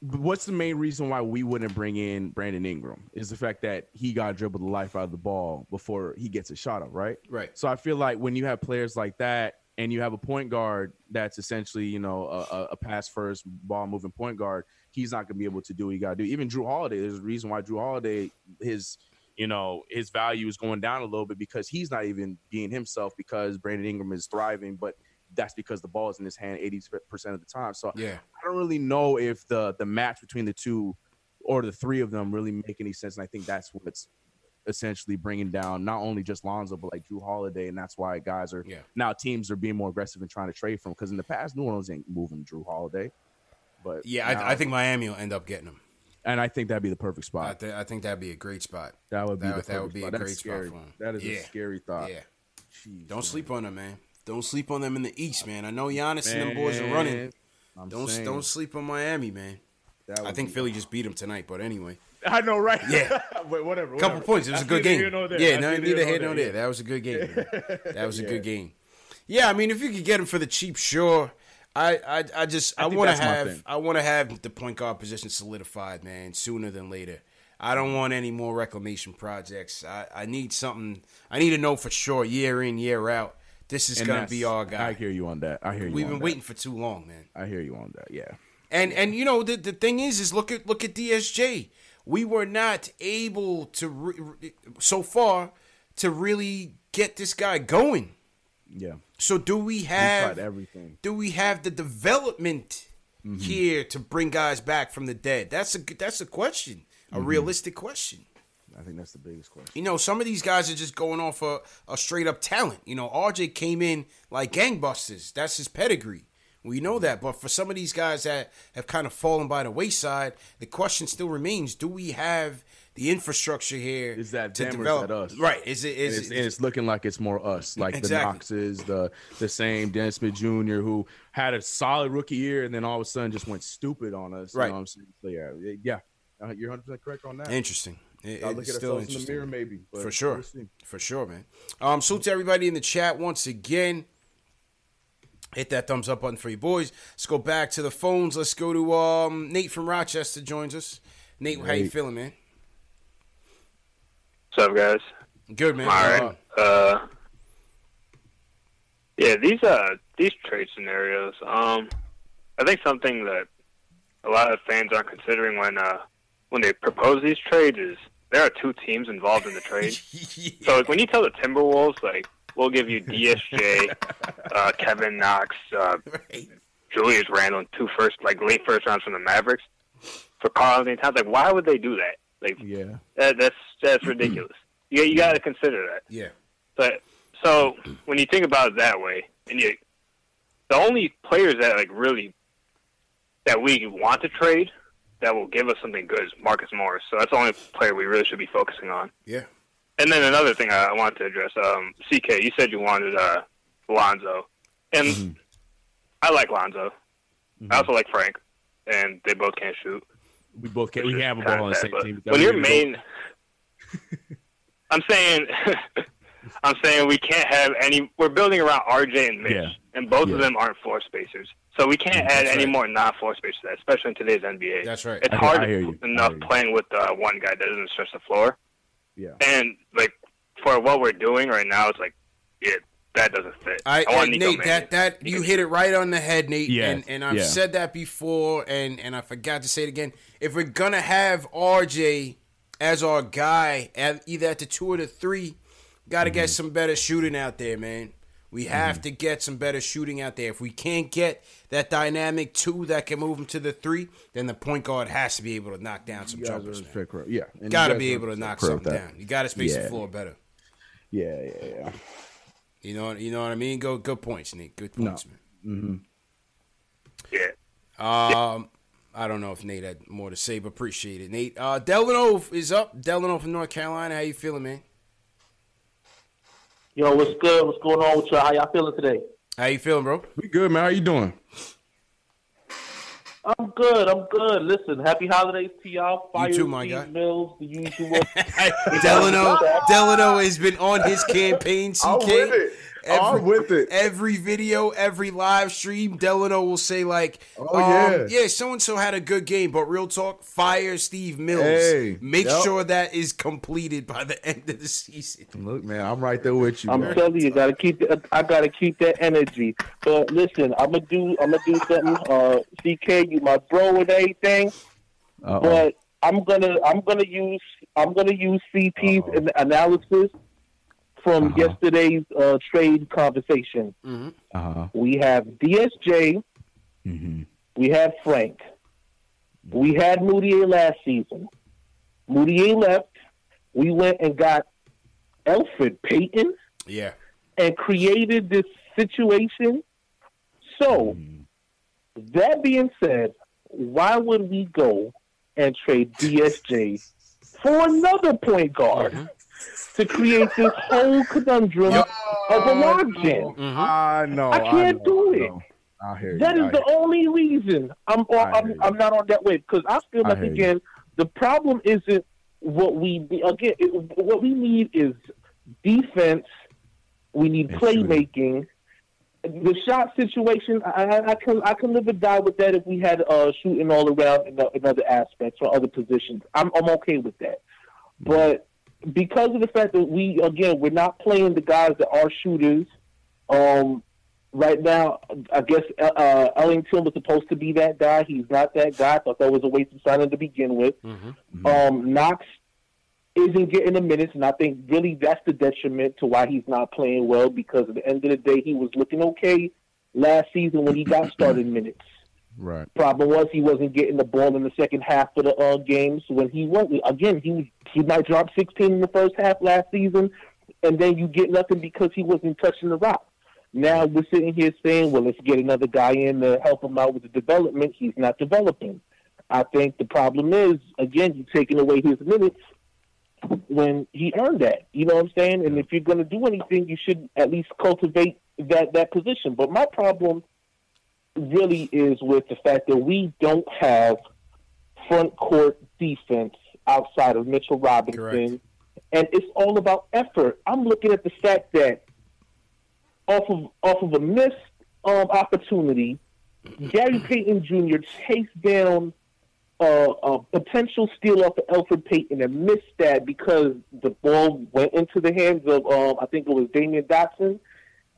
What's the main reason why we wouldn't bring in Brandon Ingram is the fact that he got dribbled the life out of the ball before he gets a shot up, right? Right. So I feel like when you have players like that, and you have a point guard that's essentially, you know, a, a pass-first, ball-moving point guard, he's not going to be able to do what he got to do. Even Jrue Holiday, there's a reason why Jrue Holiday, his, you know, his value is going down a little bit because he's not even being himself because Brandon Ingram is thriving, but that's because the ball is in his hand eighty percent of the time. So yeah. I don't really know if the, the match between the two or the three of them really make any sense, and I think that's what's essentially bringing down not only just Lonzo but like Jrue Holiday, and that's why guys are yeah. now teams are being more aggressive and trying to trade from, because in the past New Orleans ain't moving Jrue Holiday, but yeah now, I, I think Miami will end up getting him, and I think that'd be the perfect spot. I, th- I think that'd be a great spot. That would be that, the that would be spot. A that's great scary. Spot for him. That is yeah. a scary thought. Yeah, Jeez, don't man. Sleep on them, man. Don't sleep on them in the East, man. I know Giannis man. And them boys are running. I'm don't saying. Don't sleep on Miami, man. I think Philly just beat them tonight, but anyway. I know, right? Yeah. Wait, whatever. A couple whatever. Points. It was I a good game. Yeah, no, neither here nor there. That was a good game. Man. That was yeah. a good game. Yeah, I mean, if you could get him for the cheap, sure. I, I, I just, I, I want to have, I want to have the point guard position solidified, man, sooner than later. I don't want any more reclamation projects. I, I need something. I need to know for sure, year in, year out. This is going to be our guy. I hear you on that. I hear you. We've on been that. Waiting for too long, man. I hear you on that. Yeah. And and you know the the thing is is look at look at D S J. We were not able to re- so far to really get this guy going. Yeah. So do we have we tried everything? Do we have the development mm-hmm. here to bring guys back from the dead? That's a that's a question, a mm-hmm. realistic question. I think that's the biggest question. You know, some of these guys are just going off a, a straight up talent. You know, R J came in like gangbusters. That's his pedigree. We know that, but for some of these guys that have kind of fallen by the wayside, the question still remains: do we have the infrastructure here? Is that to them develop? Or is that us? Right? Is it? Is and it's, it, and it's looking like it's more us, like exactly. the Knoxes, the the same Dennis Smith Junior who had a solid rookie year and then all of a sudden just went stupid on us. Right? You know what I'm saying? So yeah, yeah, you're one hundred percent correct on that. Interesting. It, I'll look at still in the mirror, maybe for sure, we'll for sure, man. Um, so to everybody in the chat once again. Hit that thumbs up button for you boys. Let's go back to the phones. Let's go to um, Nate from Rochester joins us. Nate, Nate, how you feeling, man? What's up, guys? Good, man. All right. Uh, yeah, these uh these trade scenarios. Um, I think something that a lot of fans aren't considering when uh when they propose these trades is there are two teams involved in the trade. yeah. So like, when you tell the Timberwolves like. We'll give you D S J, uh, Kevin Knox, uh, right. Julius Randle, and two first, like late first rounds from the Mavericks for Karl Anthony Towns. Like, why would they do that? Like, yeah, that, that's that's ridiculous. Yeah, you, you got to consider that. Yeah. But so when you think about it that way, and you, the only players that like really that we want to trade that will give us something good is Marcus Morris. So that's the only player we really should be focusing on. Yeah. And then another thing I want to address, um, C K, you said you wanted uh, Lonzo. And mm-hmm. I like Lonzo. Mm-hmm. I also like Frank. And they both can't shoot. We both can't. We have a ball on the same team. When your main – I'm saying – I'm saying we can't have any – we're building around R J and Mitch. Yeah. And both yeah. of them aren't floor spacers. So we can't mm, add any right. more non-floor spacers, especially in today's N B A. That's right. It's I, hard I hear you. enough playing with uh, one guy that doesn't stretch the floor. Yeah. And, like, for what we're doing right now, it's like, yeah, that doesn't fit. I, I want Nate, that, that you hit it right on the head, Nate. Yeah. And, and I've yeah. said that before, and, and I forgot to say it again. If we're going to have R J as our guy, at, either at the two or the three, got to mm-hmm. get some better shooting out there, man. We have mm-hmm. to get some better shooting out there. If we can't get that dynamic two that can move him to the three, then the point guard has to be able to knock down some jumpers. Yeah, got to be able to knock something down. You got to space yeah. the floor better. Yeah, yeah, yeah. You know, you know what I mean. Go, good points, Nick. Good points, no. man. Mm-hmm. Yeah. Um, I don't know if Nate had more to say, but appreciate it, Nate. Uh, Delano is up. Delano from North Carolina. How you feeling, man? Yo, what's good? What's going on with y'all? How y'all feeling today? How you feeling, bro? We good, man. How you doing? I'm good. I'm good. Listen, happy holidays to y'all. Fire you too, my guy. Mills, the usual. Delano, Delano has been on his campaign, C K. I'm with it. Every, I'm with it. Every video, every live stream, Delano will say like, "Oh um, yeah, yeah, so and so had a good game." But real talk, fire Steve Mills. Hey, Make yep. sure that is completed by the end of the season. Look, man, I'm right there with you. I'm man. telling you, gotta keep. The, I gotta keep that energy. But listen, I'm gonna do. I'm gonna do something. Uh, C K, you my bro and everything. Uh-oh. But I'm gonna. I'm gonna use. I'm gonna use C P's Uh-oh. analysis. From uh-huh. yesterday's uh, trade conversation, mm-hmm. uh-huh. we have D S J, mm-hmm. we have Frank, mm-hmm. we had Moutier last season. Moutier left. We went and got Elfrid Payton, yeah, and created this situation. So, mm-hmm. that being said, why would we go and trade D S J for another point guard? Mm-hmm. To create this whole conundrum Yo, of a log jam. I know. I can't I know, do it. I I hear you, that is I the only reason I'm on, I'm, I'm not on that wave because I feel like, I again, you. the problem isn't what we need. Again, it, what we need is defense. We need it's playmaking. True. The shot situation, I, I, can, I can live and die with that if we had uh, shooting all around in, in other aspects or other positions. I'm, I'm okay with that. But because of the fact that we, again, we're not playing the guys that are shooters. Um, right now, I guess uh, Ellington was supposed to be that guy. He's not that guy. I thought that was a waste of signing to begin with. Mm-hmm. Mm-hmm. Um, Knox isn't getting the minutes, and I think really that's the detriment to why he's not playing well because at the end of the day, he was looking okay last season when he got started minutes. Right. Problem was he wasn't getting the ball in the second half of the uh, games when he was again he he might drop sixteen in the first half last season, and then you get nothing because he wasn't touching the rock. Now we're sitting here saying, well, let's get another guy in to help him out with the development. He's not developing. I think the problem is again you're taking away his minutes when he earned that. You know what I'm saying? And if you're going to do anything, you should at least cultivate that that position. But my problem really is with the fact that we don't have front court defense outside of Mitchell Robinson. Correct. And it's all about effort. I'm looking at the fact that off of off of a missed um, opportunity, Gary Payton Junior chased down uh, a potential steal off of Elfrid Payton and missed that because the ball went into the hands of um, I think it was Damyean Dotson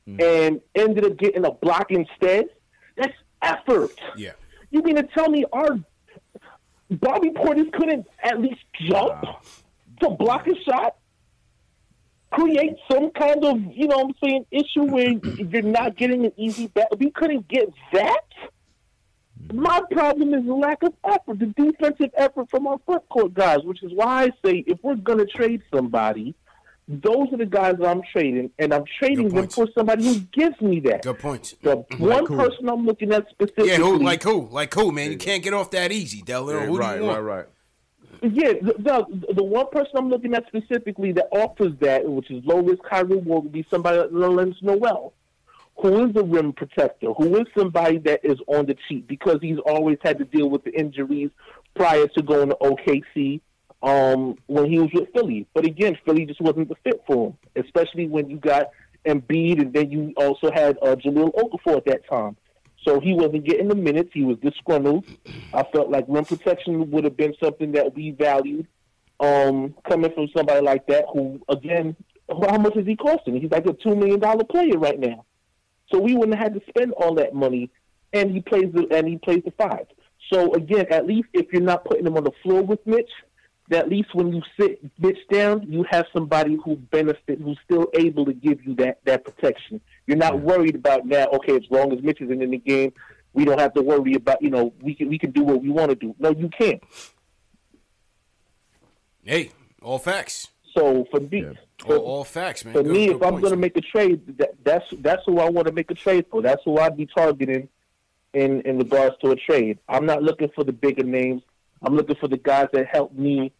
mm-hmm. and ended up getting a block instead. That's effort. Yeah. You mean to tell me our Bobby Portis couldn't at least jump wow. to block a shot? Create some kind of, you know what I'm saying, issue where you're not getting an easy back. We couldn't get that? My problem is the lack of effort, the defensive effort from our front court guys, which is why I say if we're going to trade somebody, those are the guys that I'm trading, and I'm trading them for somebody who gives me that. Good point. The one like person I'm looking at specifically. Yeah, who? Like who? Like who, man? You can't get off that easy, Delano. Yeah, right, right, right. Yeah, the, the the one person I'm looking at specifically that offers that, which is low-risk, high-reward, would be somebody like Lorenz Noel, who is a rim protector, who is somebody that is on the cheap because he's always had to deal with the injuries prior to going to O K C. Um, when he was with Philly. But again, Philly just wasn't the fit for him, especially when you got Embiid and then you also had uh, Jahlil Okafor at that time. So he wasn't getting the minutes. He was disgruntled. I felt like rim protection would have been something that we valued um, coming from somebody like that who, again, how much is he costing? He's like a two million dollars player right now. So we wouldn't have had to spend all that money, and he plays the, and he plays the five. So again, at least if you're not putting him on the floor with Mitch, at least when you sit bitch down, you have somebody who benefit, who's still able to give you that, that protection. You're not worried about now, okay, as long as Mitch isn't in the game, we don't have to worry about, you know, we can, we can do what we want to do. No, you can't. Hey, all facts. So for me, yeah. for, all, all facts, man. For good, me, good if points. I'm going to make a trade, that, that's that's who I want to make a trade for. That's who I'd be targeting in, in regards to a trade. I'm not looking for the bigger names. I'm looking for the guys that help me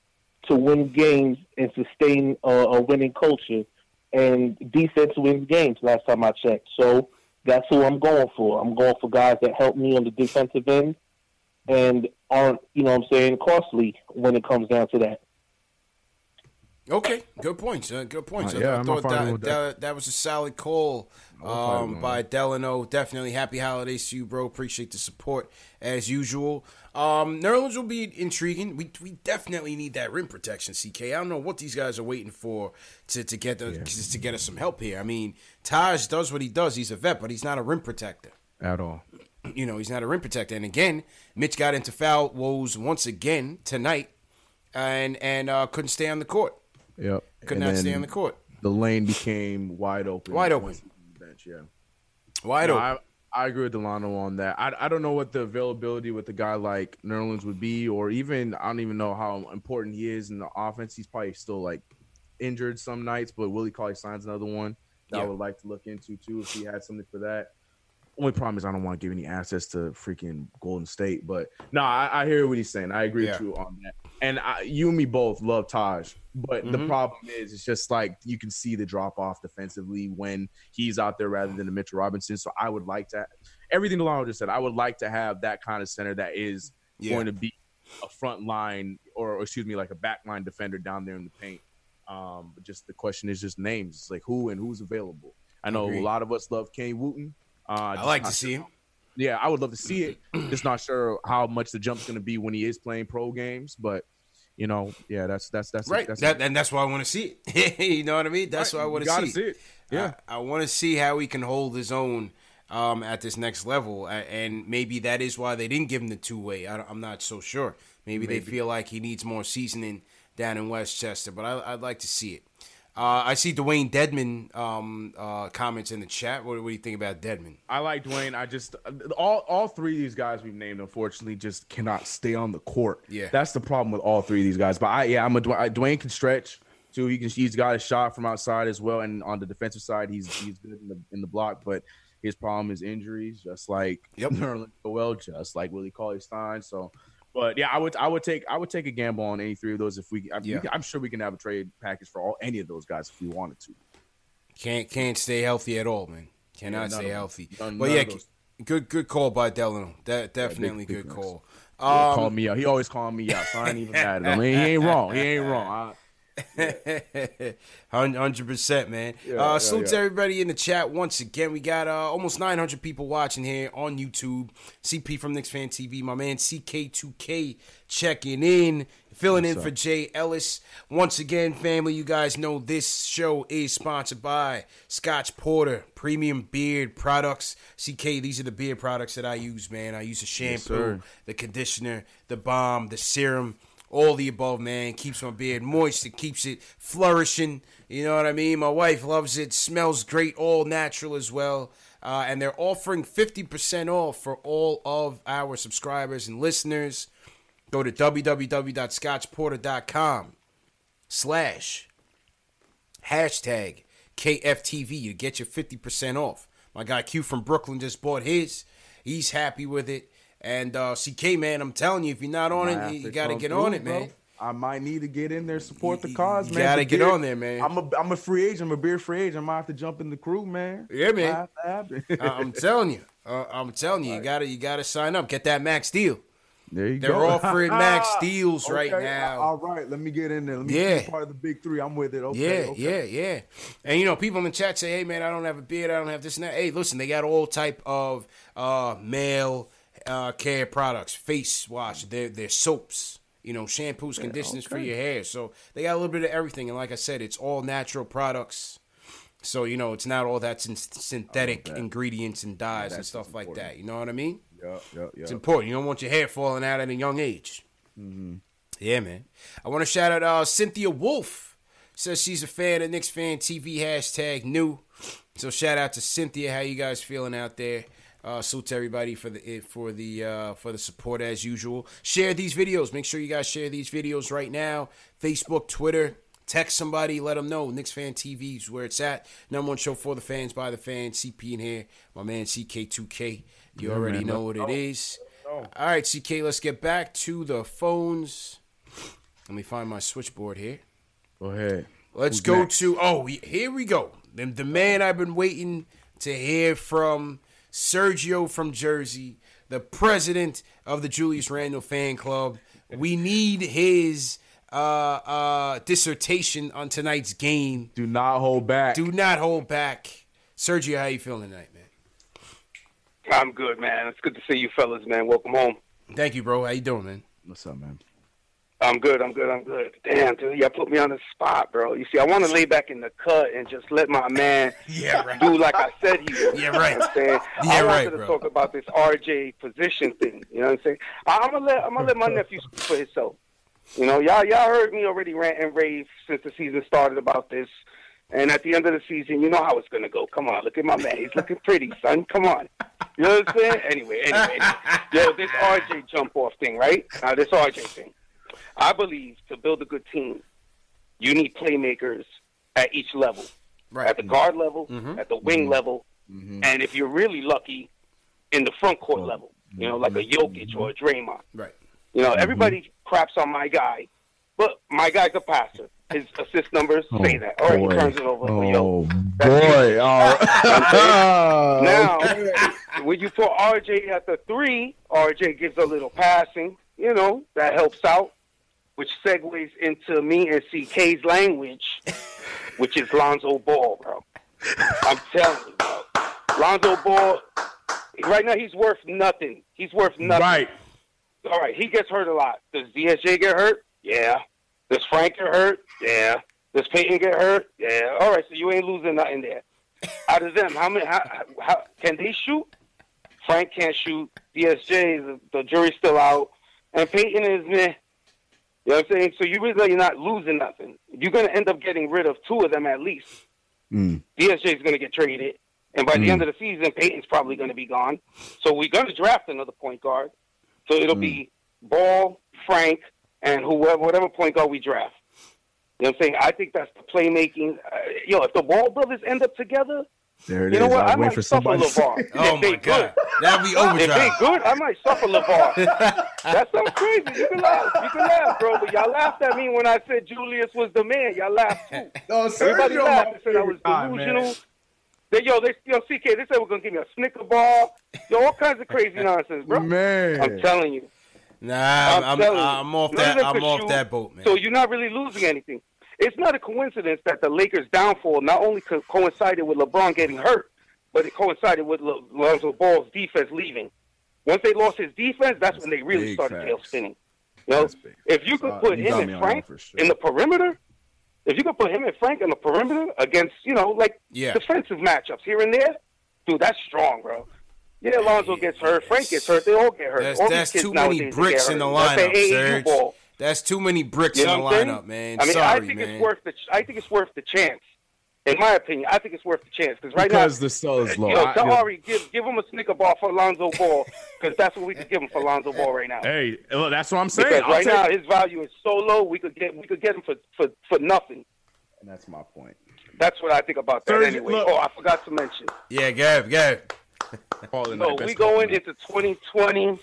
to win games and sustain uh, a winning culture. And defense wins games last time I checked. So that's who I'm going for. I'm going for guys that help me on the defensive end and aren't, you know what I'm saying, costly when it comes down to that. Okay, good points. Uh, good points. Uh, yeah, I, I thought that, that that was a solid call um, by Delano. Definitely happy holidays to you, bro. Appreciate the support as usual. Um, Nerlens will be intriguing. We we definitely need that rim protection, C K. I don't know what these guys are waiting for to to get the, yeah. to get us some help here. I mean, Taj does what he does. He's a vet, but he's not a rim protector at all. You know, he's not a rim protector. And again, Mitch got into foul woes once again tonight, and and uh, couldn't stay on the court. Yep. Could and not stay on the court. The lane became wide open. Wide open. Bench, yeah. Wide no, open. I, I agree with Delano on that. I, I don't know what the availability with a guy like Nerlens would be, or even, I don't even know how important he is in the offense. He's probably still, like, injured some nights, but Willie Cauley signs another one that yeah. I would like to look into, too, if he had something for that. Only problem is I don't want to give any assets to freaking Golden State. But, no, I, I hear what he's saying. I agree yeah. with you on that. And I, you and me both love Taj. But mm-hmm. the problem is, it's just like you can see the drop-off defensively when he's out there rather than the Mitchell Robinson. So I would like to – everything Delano just said, I would like to have that kind of center that is yeah. going to be a front line or, or, excuse me, like a back line defender down there in the paint. Um, but just the question is just names. It's like who and who's available. I know Agreed. a lot of us love Kane Wooten. Uh, I like to see him. Yeah, I would love to see it. Just not sure how much the jump's going to be when he is playing pro games, but – You know, yeah, that's that's that's right, it, that's that, and that's why I want to see it. You know what I mean? That's right. why I want to see. see it. Yeah, I, I want to see how he can hold his own um, at this next level, and maybe that is why they didn't give him the two way. I'm not so sure. Maybe, maybe they feel like he needs more seasoning down in Westchester, but I, I'd like to see it. Uh, I see Dwayne Dedman um, uh, comments in the chat. What, what do you think about Dedman? I like Dwayne. I just all all three of these guys we've named, unfortunately, just cannot stay on the court. Yeah, that's the problem with all three of these guys. But I yeah, I'm a Dwayne can stretch too. He can he's got a shot from outside as well, and on the defensive side, he's he's good in the in the block. But his problem is injuries, just like yep. Nerlens Noel, just like Willie Cauley-Stein. So. But yeah, I would I would take I would take a gamble on any three of those if we. I, yeah. we I'm sure we can have a trade package for all any of those guys if we wanted to. Can't can't stay healthy at all, man. Cannot yeah, stay of, healthy. None, but none yeah, good good call by Delano. That definitely yeah, big, good big call. Um, yeah, called me out. He always called me out. So I ain't even mad at him. He ain't wrong. He ain't wrong. Hundred percent, man. Yeah, uh, yeah, salutes yeah. everybody in the chat once again. We got uh, almost nine hundred people watching here on YouTube. C P from Knicks Fan T V, my man C K two K checking in, filling What's in up? for Jay Ellis once again. Family, you guys know this show is sponsored by Scotch Porter Premium Beard Products. C K, these are the beard products that I use, man. I use the shampoo, yes, the conditioner, the balm, the serum. All the above, man. Keeps my beard moist. It keeps it flourishing. You know what I mean? My wife loves it. Smells great. All natural as well. Uh, and they're offering fifty percent off for all of our subscribers and listeners. Go to www.scotchporter.com slash hashtag KFTV to get your fifty percent off. My guy Q from Brooklyn just bought his. He's happy with it. And uh, C K, man, I'm telling you, if you're not on I it, you, you got to get on it, bro. man. I might need to get in there, support the cause, you man. You got to get beard, on there, man. I'm a, I'm a free agent. I'm a beer free agent. I might have to jump in the crew, man. Yeah, man. I'm telling you. Uh, I'm telling you, you got to you gotta sign up. Get that max deal. There you They're go. They're offering max deals okay. right now. All right, let me get in there. Let me yeah. be part of the big three. I'm with it. Okay, yeah, okay. yeah, yeah. And, you know, people in the chat say, hey, man, I don't have a beard. I don't have this and that. Hey, listen, they got all type of uh, male Uh, care products, face wash, their their soaps, you know, shampoos, conditioners yeah, okay. for your hair. So they got a little bit of everything. And like I said, it's all natural products. So, you know, it's not all that sin- synthetic oh, that. ingredients and dyes yeah, and stuff like that. You know what I mean? Yeah, yeah, yeah. It's important. You don't want your hair falling out at a young age. Mm-hmm. Yeah, man. I want to shout out uh, Cynthia Wolf. Says she's a fan of Knicks Fan T V, hashtag new. So shout out to Cynthia. How you guys feeling out there? Uh, salute to everybody for the for the uh, for the support as usual. Share these videos. Make sure you guys share these videos right now. Facebook, Twitter. Text somebody, let them know. Knicks Fan T V is where it's at. Number one show for the fans, by the fans. C P in here. My man C K two K. You yeah, already man, know what go. it is. All right, C K, let's get back to the phones. Let me find my switchboard here. Go ahead. Let's Who's go next? to, oh, here we go. The, the man I've been waiting to hear from, Sergio from Jersey, the president of the Julius Randle fan club. We need his... Uh, uh, dissertation on tonight's game. Do not hold back. Do not hold back. Sergio, how you feeling tonight, man? I'm good, man. It's good to see you fellas, man. Welcome home. Thank you, bro. How you doing, man? What's up, man? I'm good. I'm good. I'm good. Damn, dude, y'all put me on the spot, bro. You see, I want to lay back in the cut and just let my man yeah, right. do like I said he would. Yeah, right. You know what I'm saying? Yeah, I wanted right, to bro. talk about this R J position thing. You know what I'm saying? I'm gonna let I'm gonna let my nephew speak for himself. You know, y'all y'all heard me already rant and rave since the season started about this. And at the end of the season, you know how it's going to go. Come on, look at my man. He's looking pretty, son. Come on. You know what I'm saying? Anyway, anyway. anyway. Yo, this R J jump-off thing, right? Now, this R J thing. I believe to build a good team, you need playmakers at each level. Right. At the guard level, mm-hmm. at the wing mm-hmm. level, mm-hmm. and if you're really lucky, in the front court oh. level. You know, like a Jokic mm-hmm. or a Draymond. Right. You know, everybody mm-hmm. craps on my guy, but my guy's a passer. His assist numbers oh, say that. Or boy. he turns it over. Oh, yo, boy. Oh. Now, when you put R J at the three, R J gives a little passing. You know, that helps out, which segues into me and C K's language, which is Lonzo Ball, bro. I'm telling you, bro. Lonzo Ball, right now he's worth nothing. He's worth nothing. Right. All right, he gets hurt a lot. Does D S J get hurt? Yeah. Does Frank get hurt? Yeah. Does Peyton get hurt? Yeah. All right, so you ain't losing nothing there. Out of them, how many? How, how can they shoot? Frank can't shoot. D S J, the, the jury's still out. And Peyton is meh. You know what I'm saying? So you really, you're not losing nothing. You're going to end up getting rid of two of them at least. Mm. D S J is going to get traded. And by mm. the end of the season, Peyton's probably going to be gone. So we're going to draft another point guard. So it'll mm. be Ball, Frank, and whoever, whatever point guard we draft. You know what I'm saying? I think that's the playmaking. Uh, yo, if the Ball brothers end up together, there it you know is. what? I'll I might suffer LeVar. oh if my God, good. that'd be overdrive. If they good, I might suffer LeVar. That sounds crazy. You can laugh, you can laugh, bro. But y'all laughed at me when I said Julius was the man. Y'all laughed too. No, everybody laughed and said I was delusional. Man. They, yo, they, yo, C K, they said we're going to give me a Snicker bar. Yo, all kinds of crazy nonsense, bro. Man. I'm telling you. Nah, I'm, I'm, I'm, you. I'm off, that, I'm off that boat, man. So you're not really losing anything. It's not a coincidence that the Lakers' downfall not only co- coincided with LeBron getting hurt, but it coincided with Le- Lonzo Ball's defense leaving. Once they lost his defense, that's, that's when they really started tailspinning. You know, if you could put him and Frank in the perimeter, If you could put him and Frank on the perimeter against, you know, like yeah. defensive matchups here and there, dude, that's strong, bro. Yeah, Lonzo gets hurt. Frank gets hurt. They all get hurt. That's, all that's too many bricks in the lineup, Serge. That's too many bricks in the lineup, man. I mean, Sorry, I think man. it's worth the. I think it's worth the chance. In my opinion, I think it's worth the chance because right because now, the sell is low. You know, I, Tahari, yeah. give give him a Snicker bar for Lonzo Ball because that's what we could give him for Lonzo Ball right now. Hey, look, that's what I'm saying. Because I'll right now, it. his value is so low, we could get we could get him for, for, for nothing. And that's my point. That's what I think about that. Serge, anyway, look. oh, I forgot to mention. Yeah, Gav, Gav. So we going into twenty twenty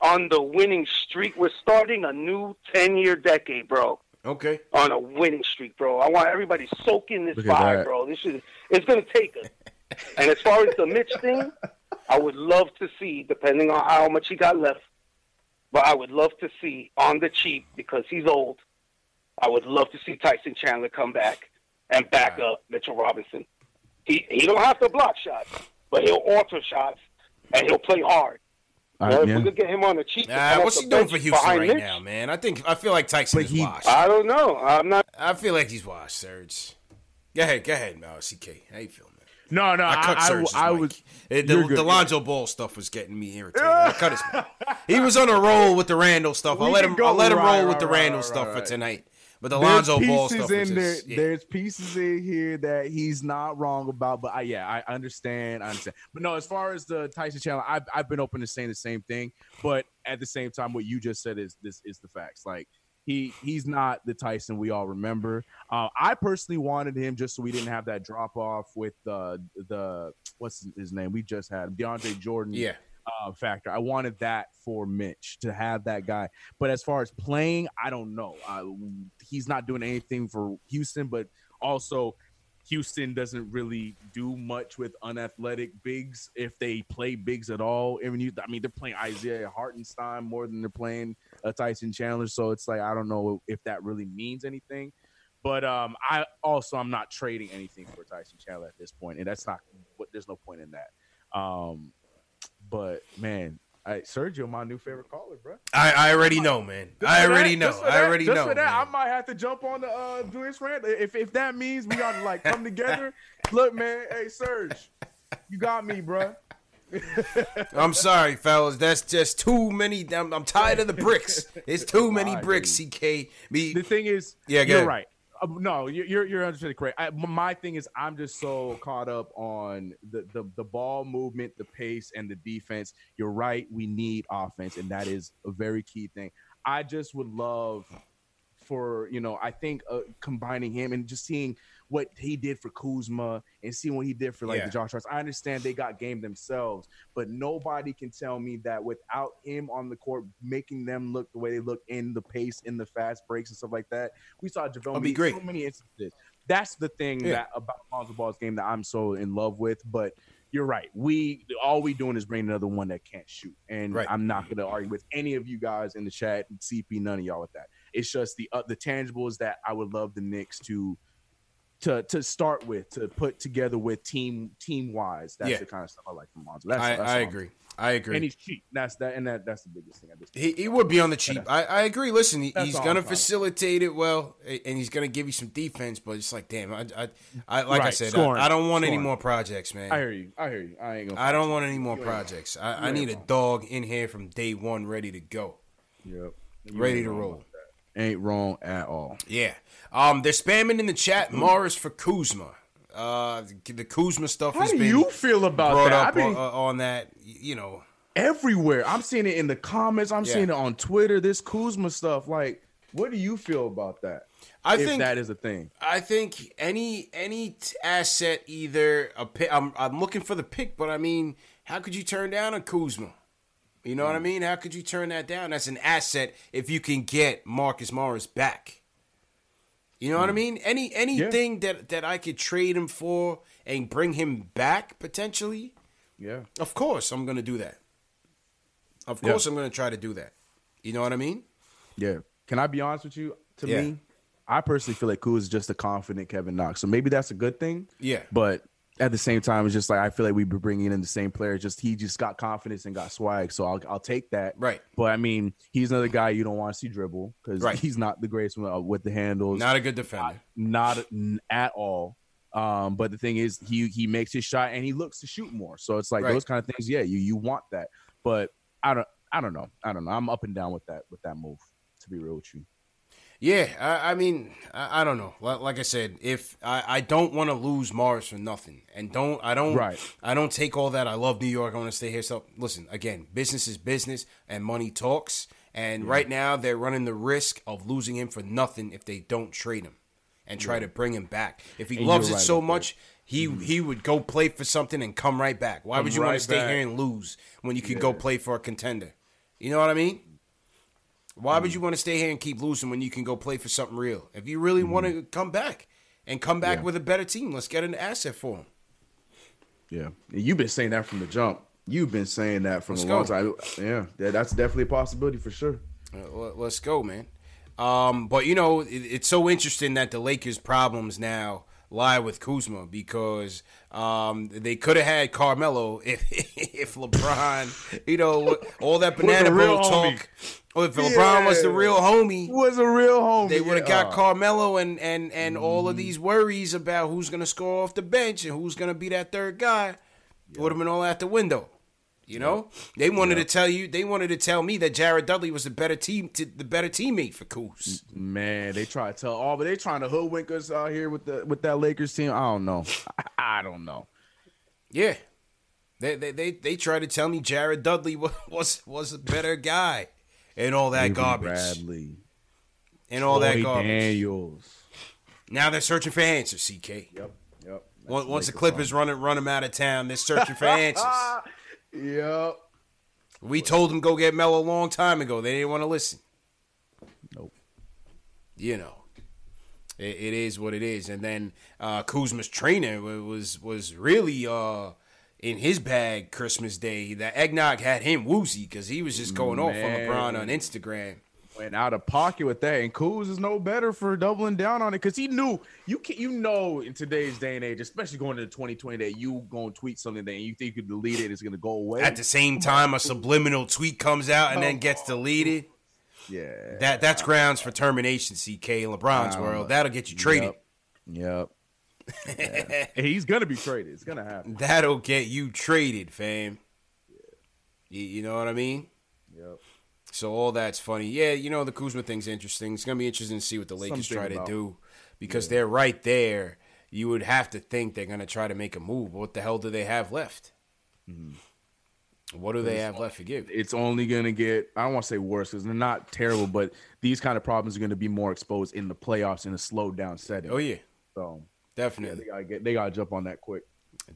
on the winning streak. We're starting a new ten-year decade, bro. Okay. On a winning streak, bro. I want everybody soaking this vibe, bro. This is it's gonna take us. And as far as the Mitch thing, I would love to see, depending on how much he got left, but I would love to see on the cheap because he's old. I would love to see Tyson Chandler come back and back wow. up Mitchell Robinson. He he don't have to block shots, but he'll alter shots and he'll play hard. All right, if we could get him on the cheap. Nah, what's he doing for Houston right Mitch? now, man? I think I feel like Tyson is he, washed. I don't know. I'm not. I feel like he's washed, Serge. Go ahead, go ahead, no, C K. How you feeling, man? No, no, I cut Serge's I, I, I was it, the, the Lonzo Ball stuff was getting me irritated. I cut his mic. He was on a roll with the Randle stuff. I let him. I let him right, roll right, with the right, Randle right, stuff right, for tonight. But the there's Lonzo Ball stuff in was just, there, yeah. There's pieces in here that he's not wrong about. But I, yeah, I understand. I understand. But no, as far as the Tyson channel, I've I've been open to saying the same thing. But at the same time, what you just said is this is the facts. Like. He he's not the Tyson we all remember. Uh, I personally wanted him just so we didn't have that drop off with uh, the what's his name we just had him, DeAndre Jordan yeah. uh, factor. I wanted that for Mitch to have that guy. But as far as playing, I don't know. Uh, he's not doing anything for Houston, but also Houston doesn't really do much with unathletic bigs if they play bigs at all. I mean, you, I mean they're playing Isaiah Hartenstein more than they're playing a Tyson Chandler, so it's like I don't know if that really means anything. But um, I also I'm not trading anything for Tyson Chandler at this point, and that's not what. There's no point in that. Um, but man. Right, Sergio, my new favorite caller, bro. I, I already know, man. I already that, know. That, I already just know. Just for that, man. I might have to jump on the uh, Julius Randle. If if that means we got to like come together, look, man. Hey, Serge, you got me, bro. I'm sorry, fellas. That's just too many. I'm, I'm tired of the bricks. It's too many bricks. C K. Me. The thing is, yeah, you're right. Uh, no, you're you're understanding correct. I, my thing is, I'm just so caught up on the, the the ball movement, the pace, and the defense. You're right. We need offense, and that is a very key thing. I just would love for you know, I think uh, combining him and just seeing what he did for Kuzma and seeing what he did for like yeah. the Josh Ross. I understand they got game themselves, but nobody can tell me that without him on the court, making them look the way they look in the pace, in the fast breaks and stuff like that. We saw JaVale be great. So many instances. That's the thing yeah. that about Lonzo Ball's game that I'm so in love with. But you're right. We all we doing is bringing another one that can't shoot, and right. I'm not going to argue with any of you guys in the chat. C P, none of y'all with that. It's just the uh, the tangibles that I would love the Knicks to. To to start with, to put together with team team wise, that's yeah. the kind of stuff I like from Lonzo. That's, I, that's I agree, I agree. And he's cheap. That's that, and that, that's the biggest thing. I just he, he would be on the cheap. I, I agree. Listen, he, he's gonna facilitate it well, and he's gonna give you some defense. But it's like, damn, I I, I like right. I said, I, I don't want Scoring. any more projects, man. I hear you. I hear you. I ain't gonna. I don't want any more you projects. I, I need a dog in here from day one, ready to go. Yep. You ready to roll. Ain't wrong at all. Yeah. Um, they're spamming in the chat Morris for Kuzma. Uh, the Kuzma stuff How has do been you feel about brought that? up I mean, on, on that, you know. Everywhere. I'm seeing it in the comments. I'm yeah. seeing it on Twitter, this Kuzma stuff. Like, what do you feel about that? I if think that is a thing. I think any any asset either a pick, I'm, I'm looking for the pick, but I mean, how could you turn down a Kuzma? You know what I mean? How could you turn that down? That's an asset if you can get Marcus Morris back. You know mm. what I mean? Any anything yeah. that, that I could trade him for and bring him back potentially, yeah. of course I'm going to do that. Of course yeah. I'm going to try to do that. You know what I mean? Yeah. Can I be honest with you? To yeah. me, I personally feel like Kuz is just a confident Kevin Knox. So maybe that's a good thing. Yeah. But at the same time, it's just like I feel like we've been bringing in the same player. Just he just got confidence and got swag, so I'll I'll take that. Right. But I mean, he's another guy you don't want to see dribble because right. he's not the greatest with the handles. Not a good defender. Not, not at all. Um, but the thing is, he he makes his shot and he looks to shoot more. So it's like right. those kind of things. Yeah, you you want that. But I don't I don't know I don't know. I'm up and down with that with that move. To be real with you. Yeah, I, I mean, I, I don't know. Like, like I said, if I, I don't want to lose Morris for nothing, and don't I don't right. I don't take all that. I love New York. I want to stay here. So listen, again, business is business, and money talks. And yeah. right now, they're running the risk of losing him for nothing if they don't trade him and try yeah. to bring him back. If he and loves right it so much, he mm-hmm. he would go play for something and come right back. Why come would you right want to stay back. here and lose when you could yeah. go play for a contender? You know what I mean? Why would you want to stay here and keep losing when you can go play for something real? If you really mm-hmm. want to come back and come back yeah. with a better team, let's get an asset for him. Yeah. You've been saying that from the jump. You've been saying that from let's a go. long time. Yeah. That's definitely a possibility for sure. Uh, let's go, man. Um, but, you know, it, it's so interesting that the Lakers' problems now lie with Kuzma because um, they could have had Carmelo if if LeBron, you know, all that banana boat talk. Or if yeah. LeBron was the real homie, was a real homie, they would have yeah. got Carmelo and and and mm. all of these worries about who's going to score off the bench and who's going to be that third guy yeah. would have been all out the window. You know, they wanted yeah. to tell you. They wanted to tell me that Jared Dudley was the better team, the better teammate for Kuz. Man, they try to tell all, but they trying to hoodwink us out here with the with that Lakers team. I don't know. I don't know. Yeah, they they they they try to tell me Jared Dudley was was a better guy, and all that David garbage. Bradley, and all Troy that garbage. Daniels. Now they're searching for answers. C K. Yep. Yep. Once, once the Clippers run it, run them out of town, they're searching for answers. Yep. We told them go get Melo a long time ago. They didn't want to listen. Nope. You know, it, it is what it is. And then uh, Kuzma's trainer was was really uh, in his bag Christmas Day. The eggnog had him woozy because he was just going Man. off on LeBron on Instagram. Went out of pocket with that, and Kuz is no better for doubling down on it because he knew you can, you know, in today's day and age, especially going into twenty twenty, that you gonna tweet something that you think you could delete it, it's gonna go away. At the same time, a subliminal tweet comes out and then gets deleted. Yeah, that that's grounds for termination. C K in LeBron's world, that'll get you traded. Yep. yep. Yeah. He's gonna be traded. It's gonna happen. That'll get you traded, fam. Yeah. You, you know what I mean? Yep. So all that's funny. Yeah, you know, the Kuzma thing's interesting. It's going to be interesting to see what the Lakers Something try to about. do because yeah. they're right there. You would have to think they're going to try to make a move. What the hell do they have left? Mm-hmm. What do they it's have only, left to give? It's only going to get, I don't want to say worse because they're not terrible, but these kind of problems are going to be more exposed in the playoffs in a slowed down setting. Oh, yeah. So definitely. Yeah, they got to jump on that quick.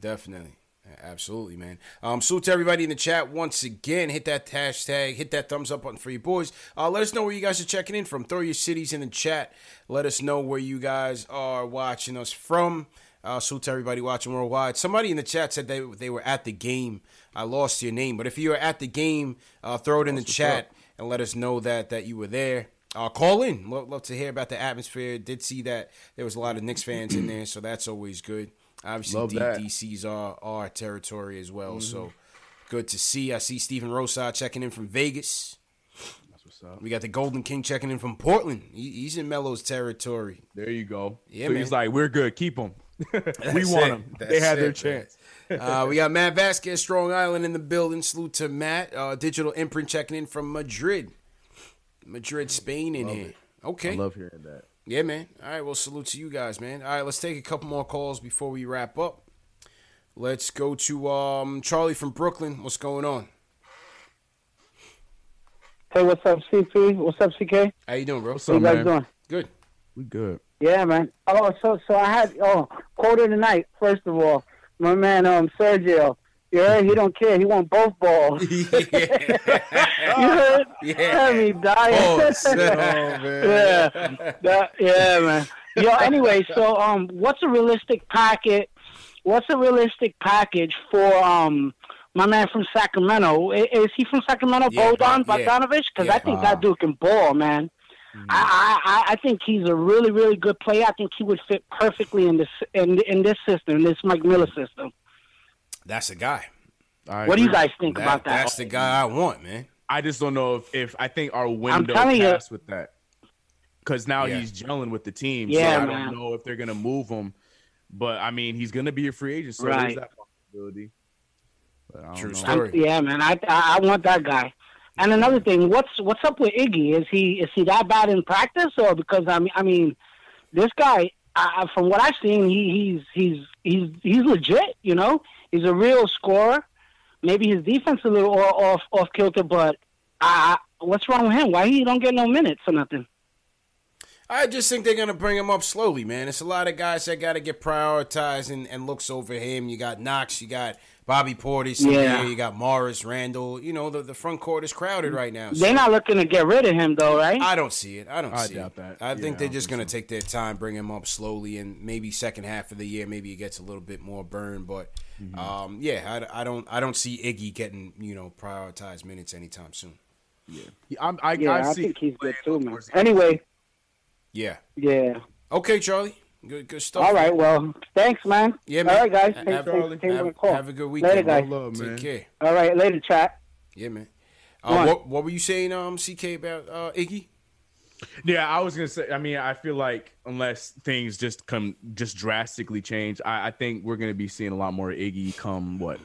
Definitely. Absolutely, man. Um, so to everybody in the chat, once again, hit that hashtag, hit that thumbs up button for your boys. Uh, let us know where you guys are checking in from. Throw your cities in the chat. Let us know where you guys are watching us from. Uh, so to everybody watching worldwide. Somebody in the chat said they they were at the game. I lost your name, but if you were at the game, uh, throw it in the chat and let us know that that you were there. Uh, call in. Love, love to hear about the atmosphere. Did see that there was a lot of Knicks fans in there, so that's always good. Obviously, D- D C's our, our territory as well, mm-hmm. so good to see. I see Stephen Rosar checking in from Vegas. That's what's up. We got the Golden King checking in from Portland. He, he's in Melo's territory. There you go. Yeah, so man. He's like, we're good. Keep them. we want them. They had it, their chance. uh, we got Matt Vasquez, Strong Island in the building. Salute to Matt. Uh, Digital Imprint checking in from Madrid. Madrid, Spain in love here. It. Okay. I love hearing that. Yeah, man. All right, well, salute to you guys, man. All right, let's take a couple more calls before we wrap up. Let's go to um, Charlie from Brooklyn. What's going on? Hey, what's up, C P? What's up, C K? How you doing, bro? What's up, man? How you guys doing? Good. We good. Yeah, man. Oh, so so I had oh quarter tonight. First of all, my man, um, Sergio. You heard? He don't care. He want both balls. Yeah. You heard? Yeah. Let me die. Oh, so, man. Yeah. That, yeah, man. Yo, anyway, so um, what's a realistic packet? What's a realistic package for um, my man from Sacramento? Is, is he from Sacramento? Yeah, Bogdan yeah. Bogdanovich? Because yeah. I think wow. that dude can ball, man. Mm. I, I I think he's a really really good player. I think he would fit perfectly in this in in this system, in this Mike Miller system. That's the guy. I what agree. do you guys think that, about that? That's the guy I want, man. I just don't know if, if I think our window passed you. with that. Because now yeah. he's gelling with the team. Yeah, so I man. don't know if they're going to move him. But, I mean, he's going to be a free agent. So right. there's that possibility. But I don't True know. story. I'm, yeah, man. I, I I want that guy. And another thing, what's what's up with Iggy? Is he is he that bad in practice? Or because, I mean, I mean this guy, I, from what I've seen, he, he's, he's, he's, he's legit, you know? He's a real scorer. Maybe his defense is a little off off kilter, but uh, what's wrong with him? Why he don't get no minutes or nothing? I just think they're going to bring him up slowly, man. It's a lot of guys that got to get prioritized and, and looks over him. You got Knox. You got Bobby Portis. Yeah. Here, you got Morris, Randall. You know, the, the front court is crowded right now. So. They're not looking to get rid of him, though, right? I don't see it. I don't I see doubt it. That. I yeah, think they're I just going to so. take their time, bring him up slowly, and maybe second half of the year, maybe he gets a little bit more burn. But, mm-hmm. um, yeah, I, I, don't, I don't see Iggy getting, you know, prioritized minutes anytime soon. Yeah, I'm, I, yeah, I, I see think he's good, too, man. Anyway. Yeah. Yeah. Okay, Charlie. Good, good stuff. All right, well, thanks, man. Yeah, man. All right, guys. Thanks, have, thanks, thanks have, call. have a good weekend. Later, guys. Love, Take man. care. All right, later, chat. Yeah, man. Uh, what, what were you saying, um, C K, about uh, Iggy? Yeah, I was gonna say. I mean, I feel like unless things just come just drastically change, I, I think we're gonna be seeing a lot more Iggy come what,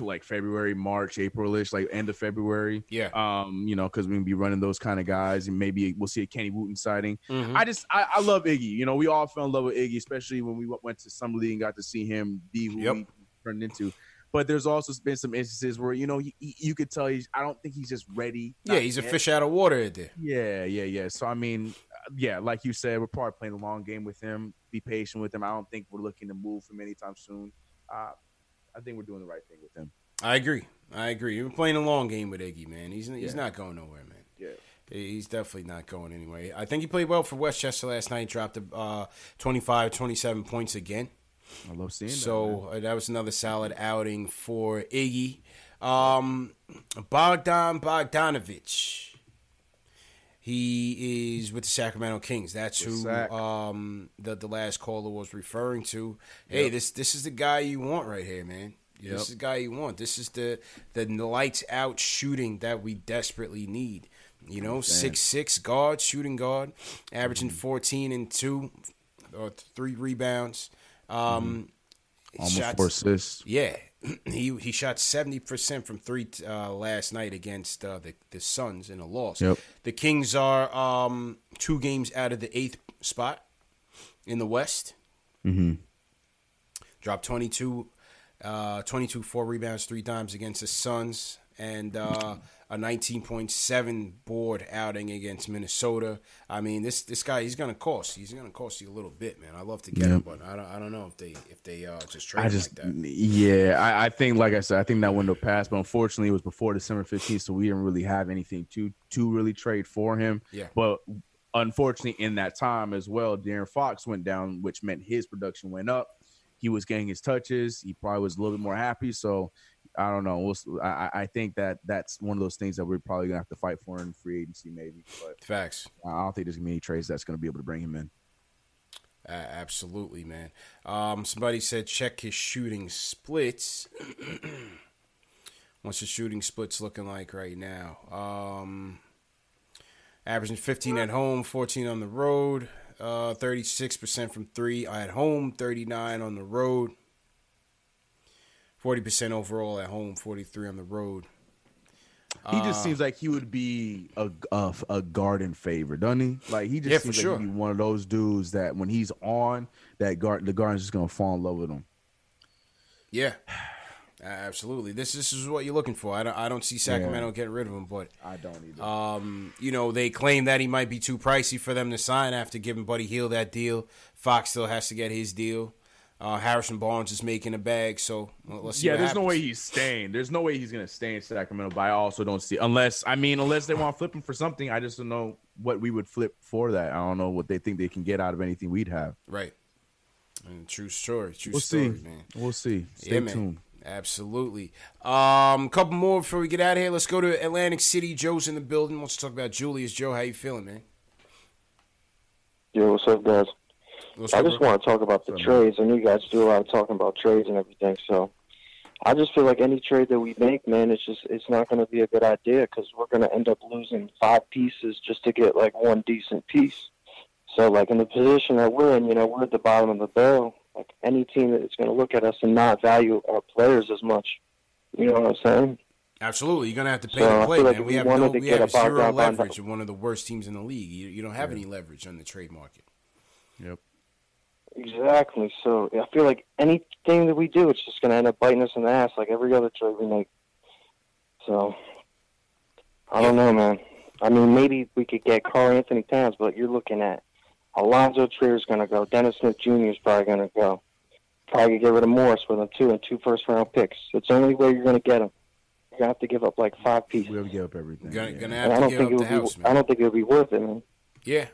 like February, March, April-ish, like end of February. Yeah. Um, you know, because we're gonna be running those kind of guys, and maybe we'll see a Kenny Wooten sighting. Mm-hmm. I just, I, I love Iggy. You know, we all fell in love with Iggy, especially when we went to Summer League and got to see him be who yep. he turned into. But there's also been some instances where, you know, he, he, you could tell he's, I don't think he's just ready. Yeah, he's yet. a fish out of water there. Yeah, yeah, yeah. So, I mean, yeah, like you said, we're probably playing a long game with him. Be patient with him. I don't think we're looking to move him anytime soon. Uh, I think we're doing the right thing with him. I agree. I agree. We're playing a long game with Iggy, man. He's he's yeah. not going nowhere, man. Yeah. He's definitely not going anywhere. I think he played well for Westchester last night. Dropped uh, twenty-five, twenty-seven points again. I love seeing that. So uh, that was another solid outing for Iggy. Um, Bogdan Bogdanović. He is with the Sacramento Kings. That's who um, the, the last caller was referring to. Hey, yep. this this is the guy you want right here, man. Yep. This is the guy you want. This is the, the lights out shooting that we desperately need. You know, six six guard, shooting guard, averaging mm-hmm. fourteen and two or three rebounds. Um, mm-hmm. Almost shots, four assists. Yeah, he he shot seventy percent from three uh, last night against uh, the the Suns in a loss. Yep. The Kings are um, two games out of the eighth spot in the West. Mm-hmm. Dropped twenty-two, uh, twenty-two, four rebounds, three dimes against the Suns, and uh, a nineteen point seven board outing against Minnesota. I mean, this this guy he's gonna cost. He's gonna cost you a little bit, man. I love to get yeah. him, but I don't I don't know if they if they uh, just trade him like that. Yeah, I, I think like I said, I think that window passed, but unfortunately it was before December fifteenth, so we didn't really have anything to to really trade for him. Yeah. But unfortunately, in that time as well, De'Aaron Fox went down, which meant his production went up. He was getting his touches. He probably was a little bit more happy. So I don't know. We'll, I, I think that that's one of those things that we're probably going to have to fight for in free agency maybe. But facts. I don't think there's going to be any trades that's going to be able to bring him in. Uh, absolutely, man. Um, somebody said check his shooting splits. What's his shooting splits looking like right now? Um, averaging fifteen at home, fourteen on the road, uh, thirty-six percent from three at home, thirty-nine on the road. forty percent overall at home, forty-three on the road. He just uh, seems like he would be a, a, a Garden favorite, doesn't he? Like he just yeah, seems like sure. he'd be one of those dudes that when he's on, that guard, the Garden's just going to fall in love with him. Yeah, absolutely. This this is what you're looking for. I don't, I don't see Sacramento yeah. getting rid of him, but I don't either. Um, you know, they claim that he might be too pricey for them to sign after giving Buddy Hield that deal. Fox still has to get his deal. Uh, Harrison Barnes is making a bag, so let's see. Yeah, what there's happens. no way he's staying. There's no way he's gonna stay in Sacramento. But I also don't see unless I mean unless they want to flip him for something. I just don't know what we would flip for that. I don't know what they think they can get out of anything we'd have. Right. And true story. True we'll story, see. man. We'll see. Stay yeah, man. tuned. Absolutely. Um, couple more before we get out of here. Let's go to Atlantic City. Joe's in the building. Wants to talk about Julius. Joe, how you feeling, man? Yo, what's up, guys? Let's I just want to talk about the so, trades. I know you guys do a lot of talking about trades and everything, so I just feel like any trade that we make, man, it's just it's not going to be a good idea because we're going to end up losing five pieces just to get, like, one decent piece. So, like, in the position that we're in, you know, we're at the bottom of the barrel. Like, any team that's going to look at us and not value our players as much, you know what I'm saying? Absolutely. You're going to have to pay so to play, like man. We have, no, we have zero bond leverage in one of the worst teams in the league. You, you don't have yeah. any leverage on the trade market. Yep. Exactly. So I feel like anything that we do, it's just going to end up biting us in the ass like every other trade we make. So I don't know, man. I mean, maybe we could get Karl Anthony Towns, but you're looking at Allonzo Trier is going to go. Dennis Smith Junior is probably going to go. Probably get rid of Morris with him, too, and two first-round picks. It's the only way you're going to get him. You're going to have to give up, like, five pieces. We're going to give up everything. You're going to have and to give up the house, be, man. I don't think it would be worth it, man. Yeah.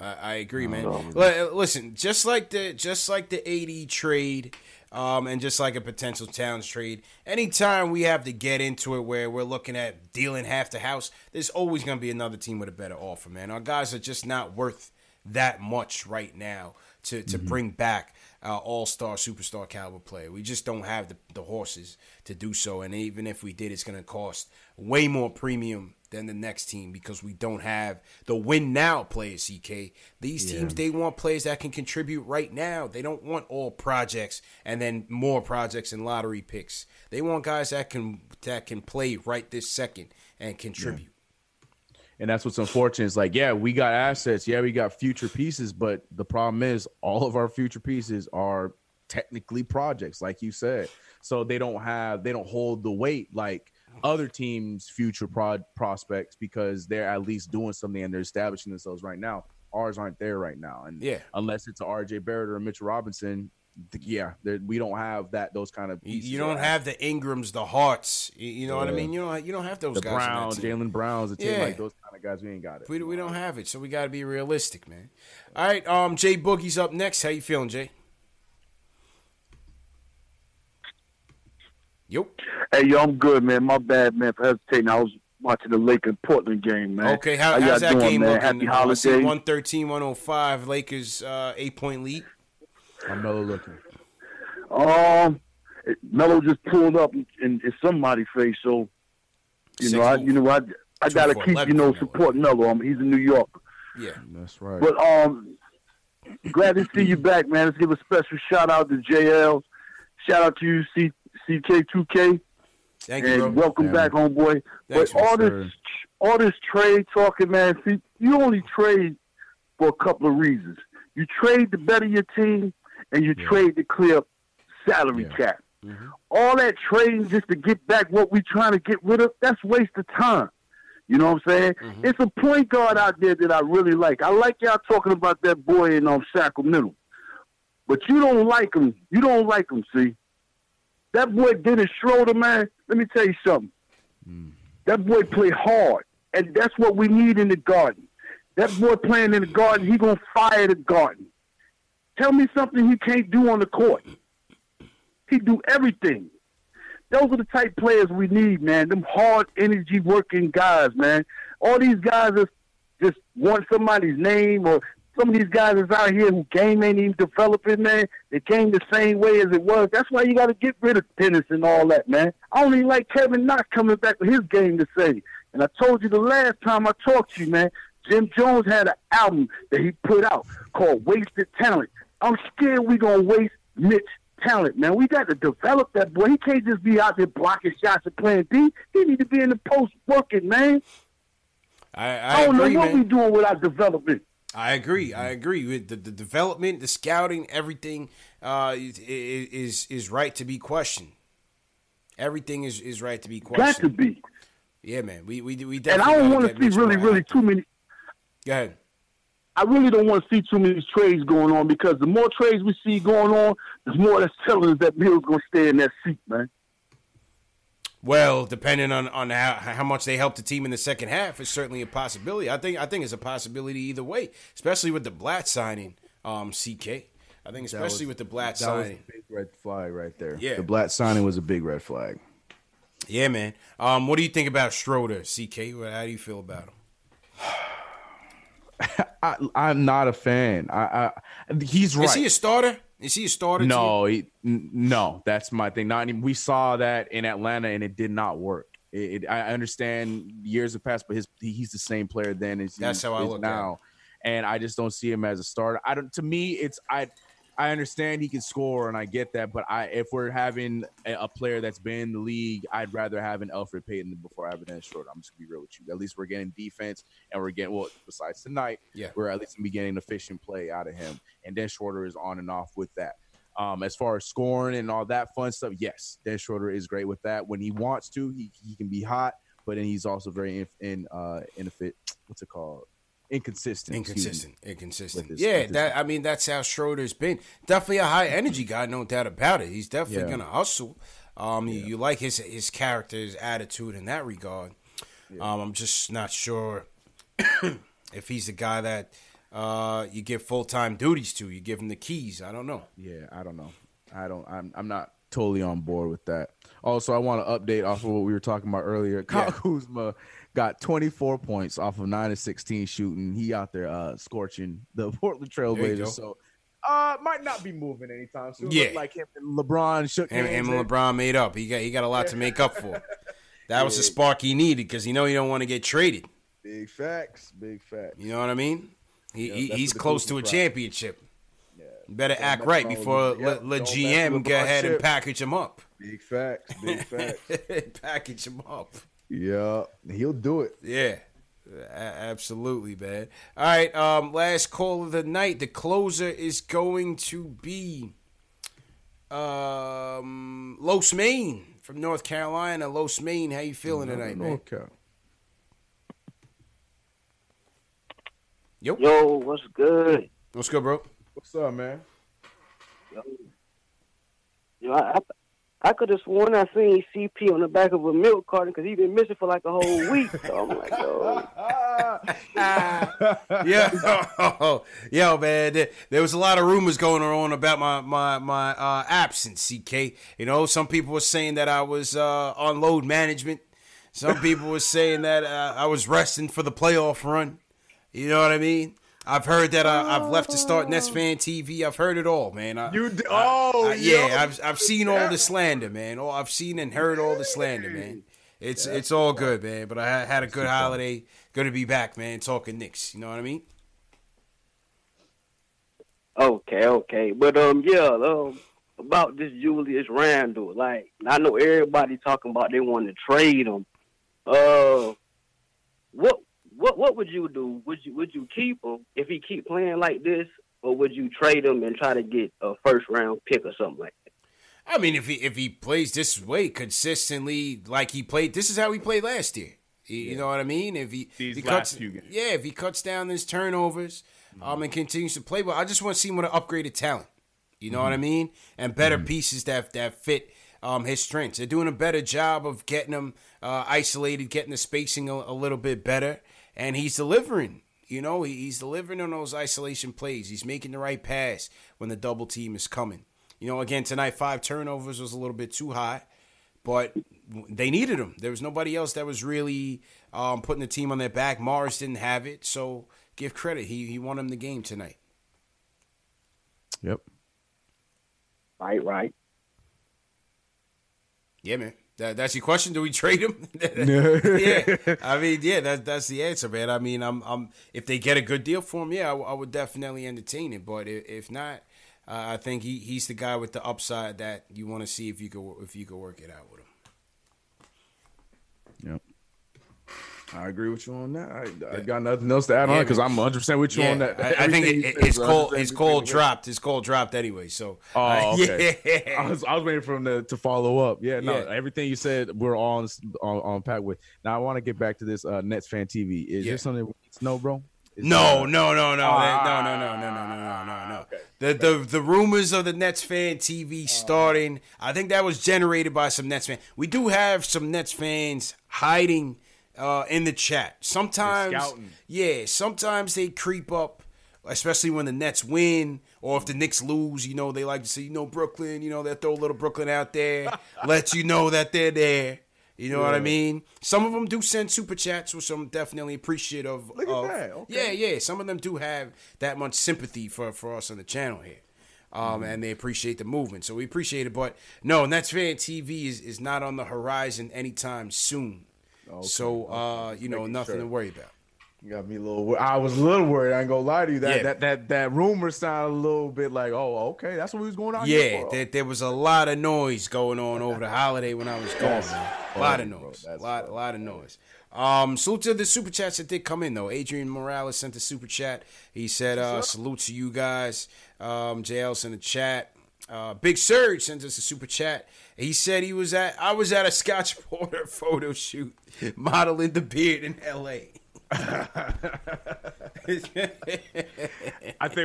I agree, man. Listen, just like the just like the eighty trade, um, and just like a potential Towns trade, anytime we have to get into it where we're looking at dealing half the house, there's always going to be another team with a better offer, man. Our guys are just not worth that much right now to, to mm-hmm. bring back our all-star, superstar caliber player. We just don't have the, the horses to do so. And even if we did, it's going to cost way more premium than the next team because we don't have the win-now players, C K. These yeah. teams, they want players that can contribute right now. They don't want all projects and then more projects and lottery picks. They want guys that can that can play right this second and contribute. Yeah. And that's what's unfortunate. It's like, yeah, we got assets. Yeah, we got future pieces. But the problem is all of our future pieces are technically projects, like you said. So they don't have – they don't hold the weight like other teams' future prod prospects because they're at least doing something and they're establishing themselves right now. Ours aren't there right now. And yeah. unless it's a R J Barrett or a Mitchell Robinson – yeah, we don't have that. Those kind of pieces. You don't have the Ingrams, the Harts. You know yeah. what I mean. You don't. You don't have those the guys. Brown, Jalen Browns, the team yeah. like those kind of guys. We ain't got it. We, we don't have it, so we got to be realistic, man. All right, um, Jay Boogie's up next. How you feeling, Jay? Yep. Hey, yo, I'm good, man. My bad, man, for hesitating. I was watching the Lakers Portland game, man. Okay, how, how's that doing, game man? Looking? Happy holiday. one thirteen one oh five Lakers uh, eight point lead. I'm Melo looking. Um, Melo just pulled up in, in somebody's face, so you Six know, I, you know, I, I gotta keep eleven, you know supporting Melo. I mean, he's a New Yorker. Yeah, that's right. But um, glad to see you back, man. Let's give a special shout out to J L. Shout out to you, C- C K two K. Thank and you, bro. Welcome Damn. back, homeboy. Thanks, but all sir. this, all this trade talking, man. See, you only trade for a couple of reasons. You trade to better your team. And you yeah. trade to clear salary yeah. cap. Mm-hmm. All that trading just to get back what we trying to get rid of, that's a waste of time. You know what I'm saying? Mm-hmm. It's a point guard out there that I really like. I like y'all talking about that boy in um, Sacramento. But you don't like him. You don't like him, see? That boy Dennis Schroeder, man, let me tell you something. Mm. That boy play hard. And that's what we need in the garden. That boy playing in the garden, he going to fire the garden. Tell me something he can't do on the court. He do everything. Those are the type of players we need, man. Them hard energy working guys, man. All these guys is just want somebody's name, or some of these guys is out here who game ain't even developing, man. They came the same way as it was. That's why you got to get rid of Dennis and all that, man. I only like Kevin Knox coming back with his game to save. And I told you the last time I talked to you, man, Jim Jones had an album that he put out called Wasted Talent. I'm scared we're going to waste Mitch talent, man. We got to develop that boy. He can't just be out there blocking shots and playing D. He need to be in the post working, man. I, I, I don't agree, know what man. we doing without development. I agree. I agree. With the, the development, the scouting, everything uh, is, is is right to be questioned. Everything is, is right to be questioned. Got to be. Yeah, man. We, we, we definitely and I don't want to see Mitch really, really too many. Go ahead. I really don't want to see too many trades going on because the more trades we see going on, the more that's telling us that Bill's going to stay in that seat, man. Well, depending on, on how, how much they help the team in the second half, it's certainly a possibility. I think I think it's a possibility either way, especially with the Blatt signing, um, C K. I think especially was, with the Blatt that signing. That was a big red flag right there. Yeah. The Blatt signing was a big red flag. Yeah, man. Um, what do you think about Schroeder, C K? How do you feel about him? I, I'm not a fan. I, I he's right. Is he a starter? Is he a starter? No, he, n- no. That's my thing. Not even, we saw that in Atlanta, and it did not work. It, it, I understand years have passed, but his he's the same player then as that's he how I is look now, at. And I just don't see him as a starter. I don't. To me, it's I. I understand he can score, and I get that. But I, if we're having a, a player that's been in the league, I'd rather have an Elfrid Payton before I have an Dennis Schroeder. I'm just gonna be real with you. At least we're getting defense, and we're getting well. Besides tonight, yeah, we're at least getting efficient play out of him. And Dennis Schroeder is on and off with that. Um, as far as scoring and all that fun stuff, yes, Dennis Schroeder is great with that. When he wants to, he he can be hot, but then he's also very in, in uh in a fit. What's it called? Inconsistent, inconsistent, inconsistent. His, yeah, that I mean, that's how Schroeder's been. Definitely a high energy guy, no doubt about it. He's definitely yeah. gonna hustle. Um, yeah. you, you like his his character, his attitude in that regard. Yeah. Um, I'm just not sure if he's the guy that uh you give full time duties to. You give him the keys. I don't know. Yeah, I don't know. I don't. I'm. I'm not totally on board with that. Also, I want to update off of what we were talking about earlier. Kyle yeah. Kuzma got twenty-four points off of nine and sixteen shooting. He out there uh, scorching the Portland Trailblazers. So uh, might not be moving anytime soon. Yeah. Like him and LeBron shook hands. Him, him and LeBron made up. He got he got a lot to make up for. That was yeah. the spark he needed because you know he don't want to get traded. Big facts. Big facts. You know what I mean? He, yeah, he he's close to a problem. championship. Yeah. You better don't act right before yeah. Le, Le G M go ahead and package him up. Big facts. Big facts. Package him up. Yeah, he'll do it. Yeah. Absolutely, man. All right, um, last call of the night. The closer is going to be um, Los Maine from North Carolina. Los Maine, how you feeling tonight, man? Okay. Yo. Yo, what's good? What's good, bro? What's up, man? Yo, Yo I, I, I could have sworn I seen C P on the back of a milk carton because he been missing for like a whole week. So I'm like, oh. yo, yo, man, there was a lot of rumors going on about my my my uh, absence, C K. You know, some people were saying that I was uh, on load management. Some people were saying that uh, I was resting for the playoff run. You know what I mean? I've heard that I, I've left to start Knicks Fan T V. I've heard it all, man. I, you d- oh I, I, yeah, yo. I've I've seen all the slander, man. Oh, I've seen and heard all the slander, man. It's yeah, it's all good, man. But I had a good holiday. Good to be back, man. Talking Knicks, you know what I mean? Okay, okay, but um, yeah, um, about this Julius Randle, like I know everybody talking about they want to trade him. Uh, what? What what would you do? Would you would you keep him if he keep playing like this, or would you trade him and try to get a first round pick or something like that? I mean, if he if he plays this way consistently, like he played, this is how he played last year. He, yeah. You know what I mean? If he, These he cuts, last few games. yeah, if he cuts down his turnovers, mm-hmm. um, and continues to play well, I just want to see him with an upgraded talent. You know mm-hmm. what I mean? And better mm-hmm. pieces that that fit. Um, his strengths. They're doing a better job of getting him uh, isolated, getting the spacing a, a little bit better, and he's delivering. You know, he, he's delivering on those isolation plays. He's making the right pass when the double team is coming. You know, again, tonight, five turnovers was a little bit too high, but they needed him. There was nobody else that was really um, putting the team on their back. Morris didn't have it, so give credit. He, he won him the game tonight. Yep. Right, right. Yeah, man. That, that's your question. Do we trade him? yeah. I mean, yeah, that, that's the answer, man. I mean, I'm, I'm, if they get a good deal for him, yeah, I, I would definitely entertain it. But if not, uh, I think he, he's the guy with the upside that you want to see if you could if you could work it out with him. Yep. I agree with you on that. I, I yeah. got nothing else to add yeah, on because I'm one hundred percent with you yeah. on that. I, I think it, it's cold. It's cold dropped. It's cold dropped anyway. So, oh, uh, okay. yeah. I was I was waiting for him to, to follow up. Yeah, no, yeah. everything you said, we're all on on, on pack with. Now I want to get back to this uh, Nets Fan T V. Is yeah. there something we need to know, bro? Is no, there... no, no, no, ah, no, no, no, no, no, no, no, no. Okay. The the the rumors of the Nets Fan T V starting. I think that was generated by some Nets fans. We do have some Nets fans hiding. Uh, in the chat. Sometimes, yeah, sometimes they creep up, especially when the Nets win or if the Knicks lose, you know, they like to say, you know, Brooklyn, you know, they'll throw a little Brooklyn out there, let you know that they're there. You know yeah. what I mean? Some of them do send super chats, which I'm definitely appreciative Look of. Look at that. Okay. Yeah, yeah. Some of them do have that much sympathy for, for us on the channel here. Um, and they appreciate the movement. So we appreciate it. But no, Nets Fan T V is, is not on the horizon anytime soon. Okay. So, uh, you know, Making nothing sure. to worry about. You got me a little worried. I was a little worried. I ain't going to lie to you. That, yeah. that that that rumor sounded a little bit like, oh, okay, that's what we was going on. Yeah, there, there was a lot of noise going on over the holiday when I was gone. A lot of noise. A lot, lot of noise. Um, salute to the super chats that did come in, though. Adrian Morales sent the super chat. He said, uh, salute to you guys. Um, J L's in the chat. Uh, Big Surge sends us a super chat. He said he was at, I was at a Scotch Porter photo shoot modeling the beard in L A I think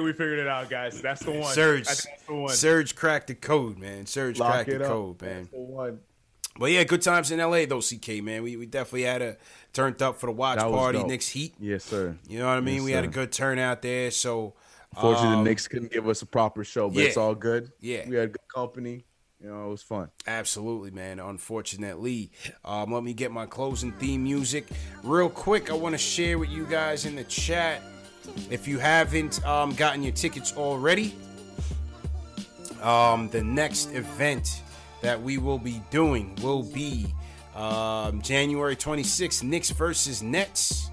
we figured it out, guys. That's the one. Surge, that's the one. Surge cracked the code, man. Surge Lock cracked the up. code, man. That's the one. But yeah, good times in L A though, C K, man. We we definitely had a turned up for the watch party, dope. Knicks Heat. Yes, sir. You know what I mean? Yes, we sir. had a good turnout there, so. Unfortunately, um, the Knicks couldn't give us a proper show, but yeah. it's all good. Yeah. We had good company. You know, it was fun. Absolutely, man. Unfortunately. Um, let me get my closing theme music. Real quick, I want to share with you guys in the chat. If you haven't um, gotten your tickets already, Um, the next event that we will be doing will be um, January twenty-sixth, Knicks versus Nets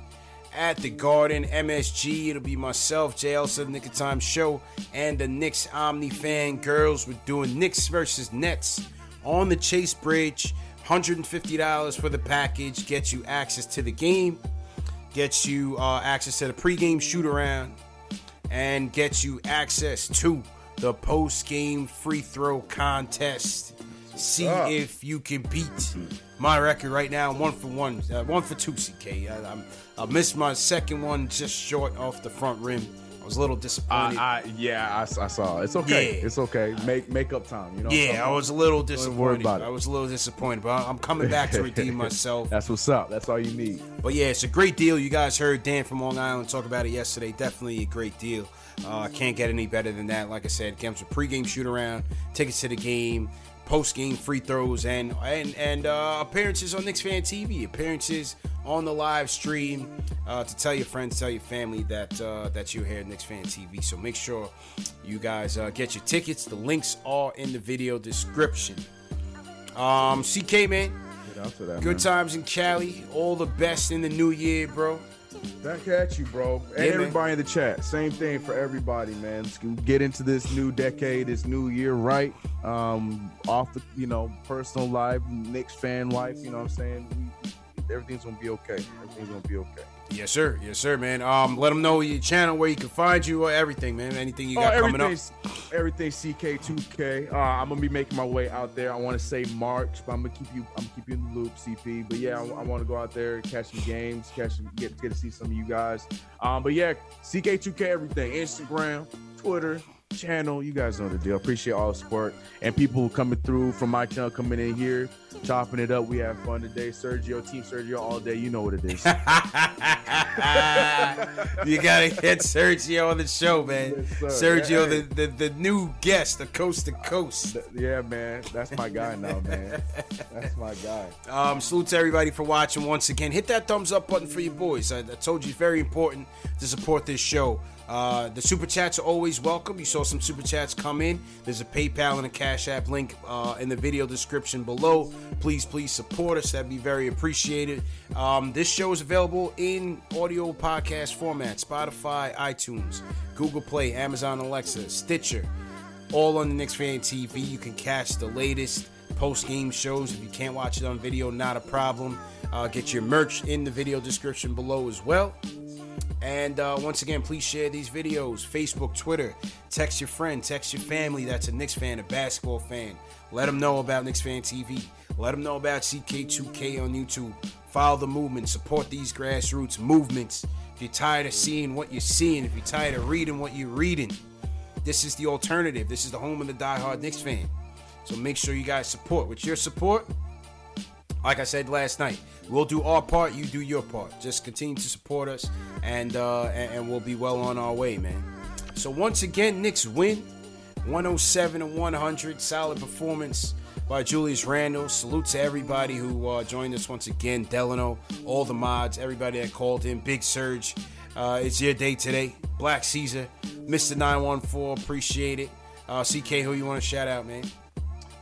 at the Garden, M S G. It'll be myself, J L Southern Nick of Time Show, and the Knicks Omni Fan Girls. We're doing Knicks versus Nets on the Chase Bridge. one hundred fifty dollars for the package. Gets you access to the game, gets you uh, access to the pregame shoot around, and gets you access to the post-game free throw contest. See oh. if you can beat my record right now. One for one, uh, one for two, C K. I, I, I missed my second one just short off the front rim. I was a little disappointed. Uh, I, yeah, I, I saw. It's okay. Yeah. It's okay. Make make up time. You know. Yeah, I was a little disappointed. I was a little disappointed, but I'm coming back to redeem myself. That's what's up. That's all you need. But yeah, it's a great deal. You guys heard Dan from Long Island talk about it yesterday. Definitely a great deal. Uh, can't get any better than that. Like I said, it comes with pregame shoot around, tickets to the game, post-game free throws, and and and uh, appearances on Knicks Fan T V, appearances on the live stream uh, to tell your friends, tell your family that uh, that you're here at Knicks Fan T V. So make sure you guys uh, get your tickets. The links are in the video description. Um, C K, man, get out to that, good man. Times in Cali. All the best in the new year, bro. Back at you, bro. And yeah, everybody man. in the chat. Same thing for everybody, man. Let's get into this new decade, this new year, right? Um, off the, you know, personal life, Knicks fan life, you know what I'm saying? We, everything's going to be okay. Everything's going to be okay. Yes, sir. Yes, sir, man. Um, let them know your channel, where you can find you, or everything, man. Anything you got oh, coming up. Everything C K two K. Uh, I'm going to be making my way out there. I want to say March, but I'm going to keep you I'm gonna keep you in the loop, C P. But, yeah, I, I want to go out there, catch some games, catch some, get, get to see some of you guys. Um, but, yeah, C K two K, everything. Instagram, Twitter, channel. You guys know the deal. Appreciate all the support. And people coming through from my channel, coming in here, chopping it up. We have fun today. Sergio, Team Sergio all day. You know what it is. You gotta get Sergio on the show, man. Yes, Sergio, hey. the, the, the new guest, the coast to coast. Yeah, man. That's my guy now, man. That's my guy. Um, salute to everybody for watching once again. Hit that thumbs up button for your boys. I, I told you it's very important to support this show. Uh, the super chats are always welcome. You saw some super chats come in. There's a PayPal and a Cash App link uh, in the video description below. Please, please support us. That'd be very appreciated. Um, this show is available in audio podcast format: Spotify, iTunes, Google Play, Amazon Alexa, Stitcher, all on the Knicks Fan T V. You can catch the latest post-game shows. If you can't watch it on video, not a problem. Uh, get your merch in the video description below as well. And uh, once again, please share these videos. Facebook, Twitter. Text your friend. Text your family that's a Knicks fan, a basketball fan. Let them know about Knicks Fan T V. Let them know about C K two K on YouTube. Follow the movement. Support these grassroots movements. If you're tired of seeing what you're seeing, if you're tired of reading what you're reading, this is the alternative. This is the home of the diehard Knicks fan. So make sure you guys support. With your support, like I said last night, we'll do our part, you do your part. Just continue to support us, and uh, and, and we'll be well on our way, man. So once again, Knicks win, one oh seven to one hundred. Solid performance by Julius Randle. Salute to everybody who uh, joined us once again. Delano, all the mods, everybody that called in. Big Surge, uh, it's your day today. Black Caesar, Mister nine one four, appreciate it. Uh, C K, who you want to shout out, man?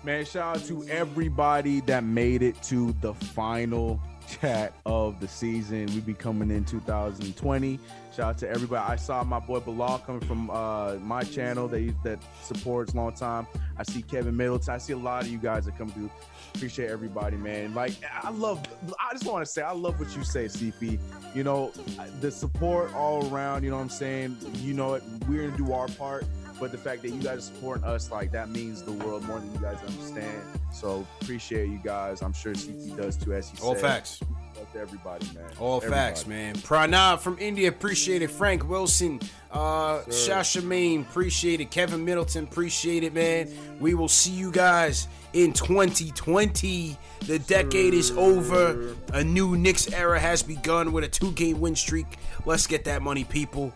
Man, shout out to everybody that made it to the final chat of the season. We be coming in two thousand twenty. Shout out to everybody. I saw my boy Bilal coming from uh, my channel that that supports long time. I see Kevin Middleton. I see a lot of you guys that come through. Appreciate everybody, man. Like, I love, I just want to say, I love what you say, C P. You know, the support all around, you know what I'm saying? You know it. We're going to do our part. But the fact that you guys are supporting us, like, that means the world more than you guys understand. So appreciate you guys. I'm sure C T does too, as he said. All facts. Love to everybody, man. All everybody. Facts, man. Pranab from India, appreciate it. Frank Wilson, uh, Shasha Main, appreciate it. Kevin Middleton, appreciate it, man. We will see you guys in twenty twenty. The decade Sir. is over. A new Knicks era has begun with a two-game win streak. Let's get that money, people.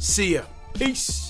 See ya. Peace.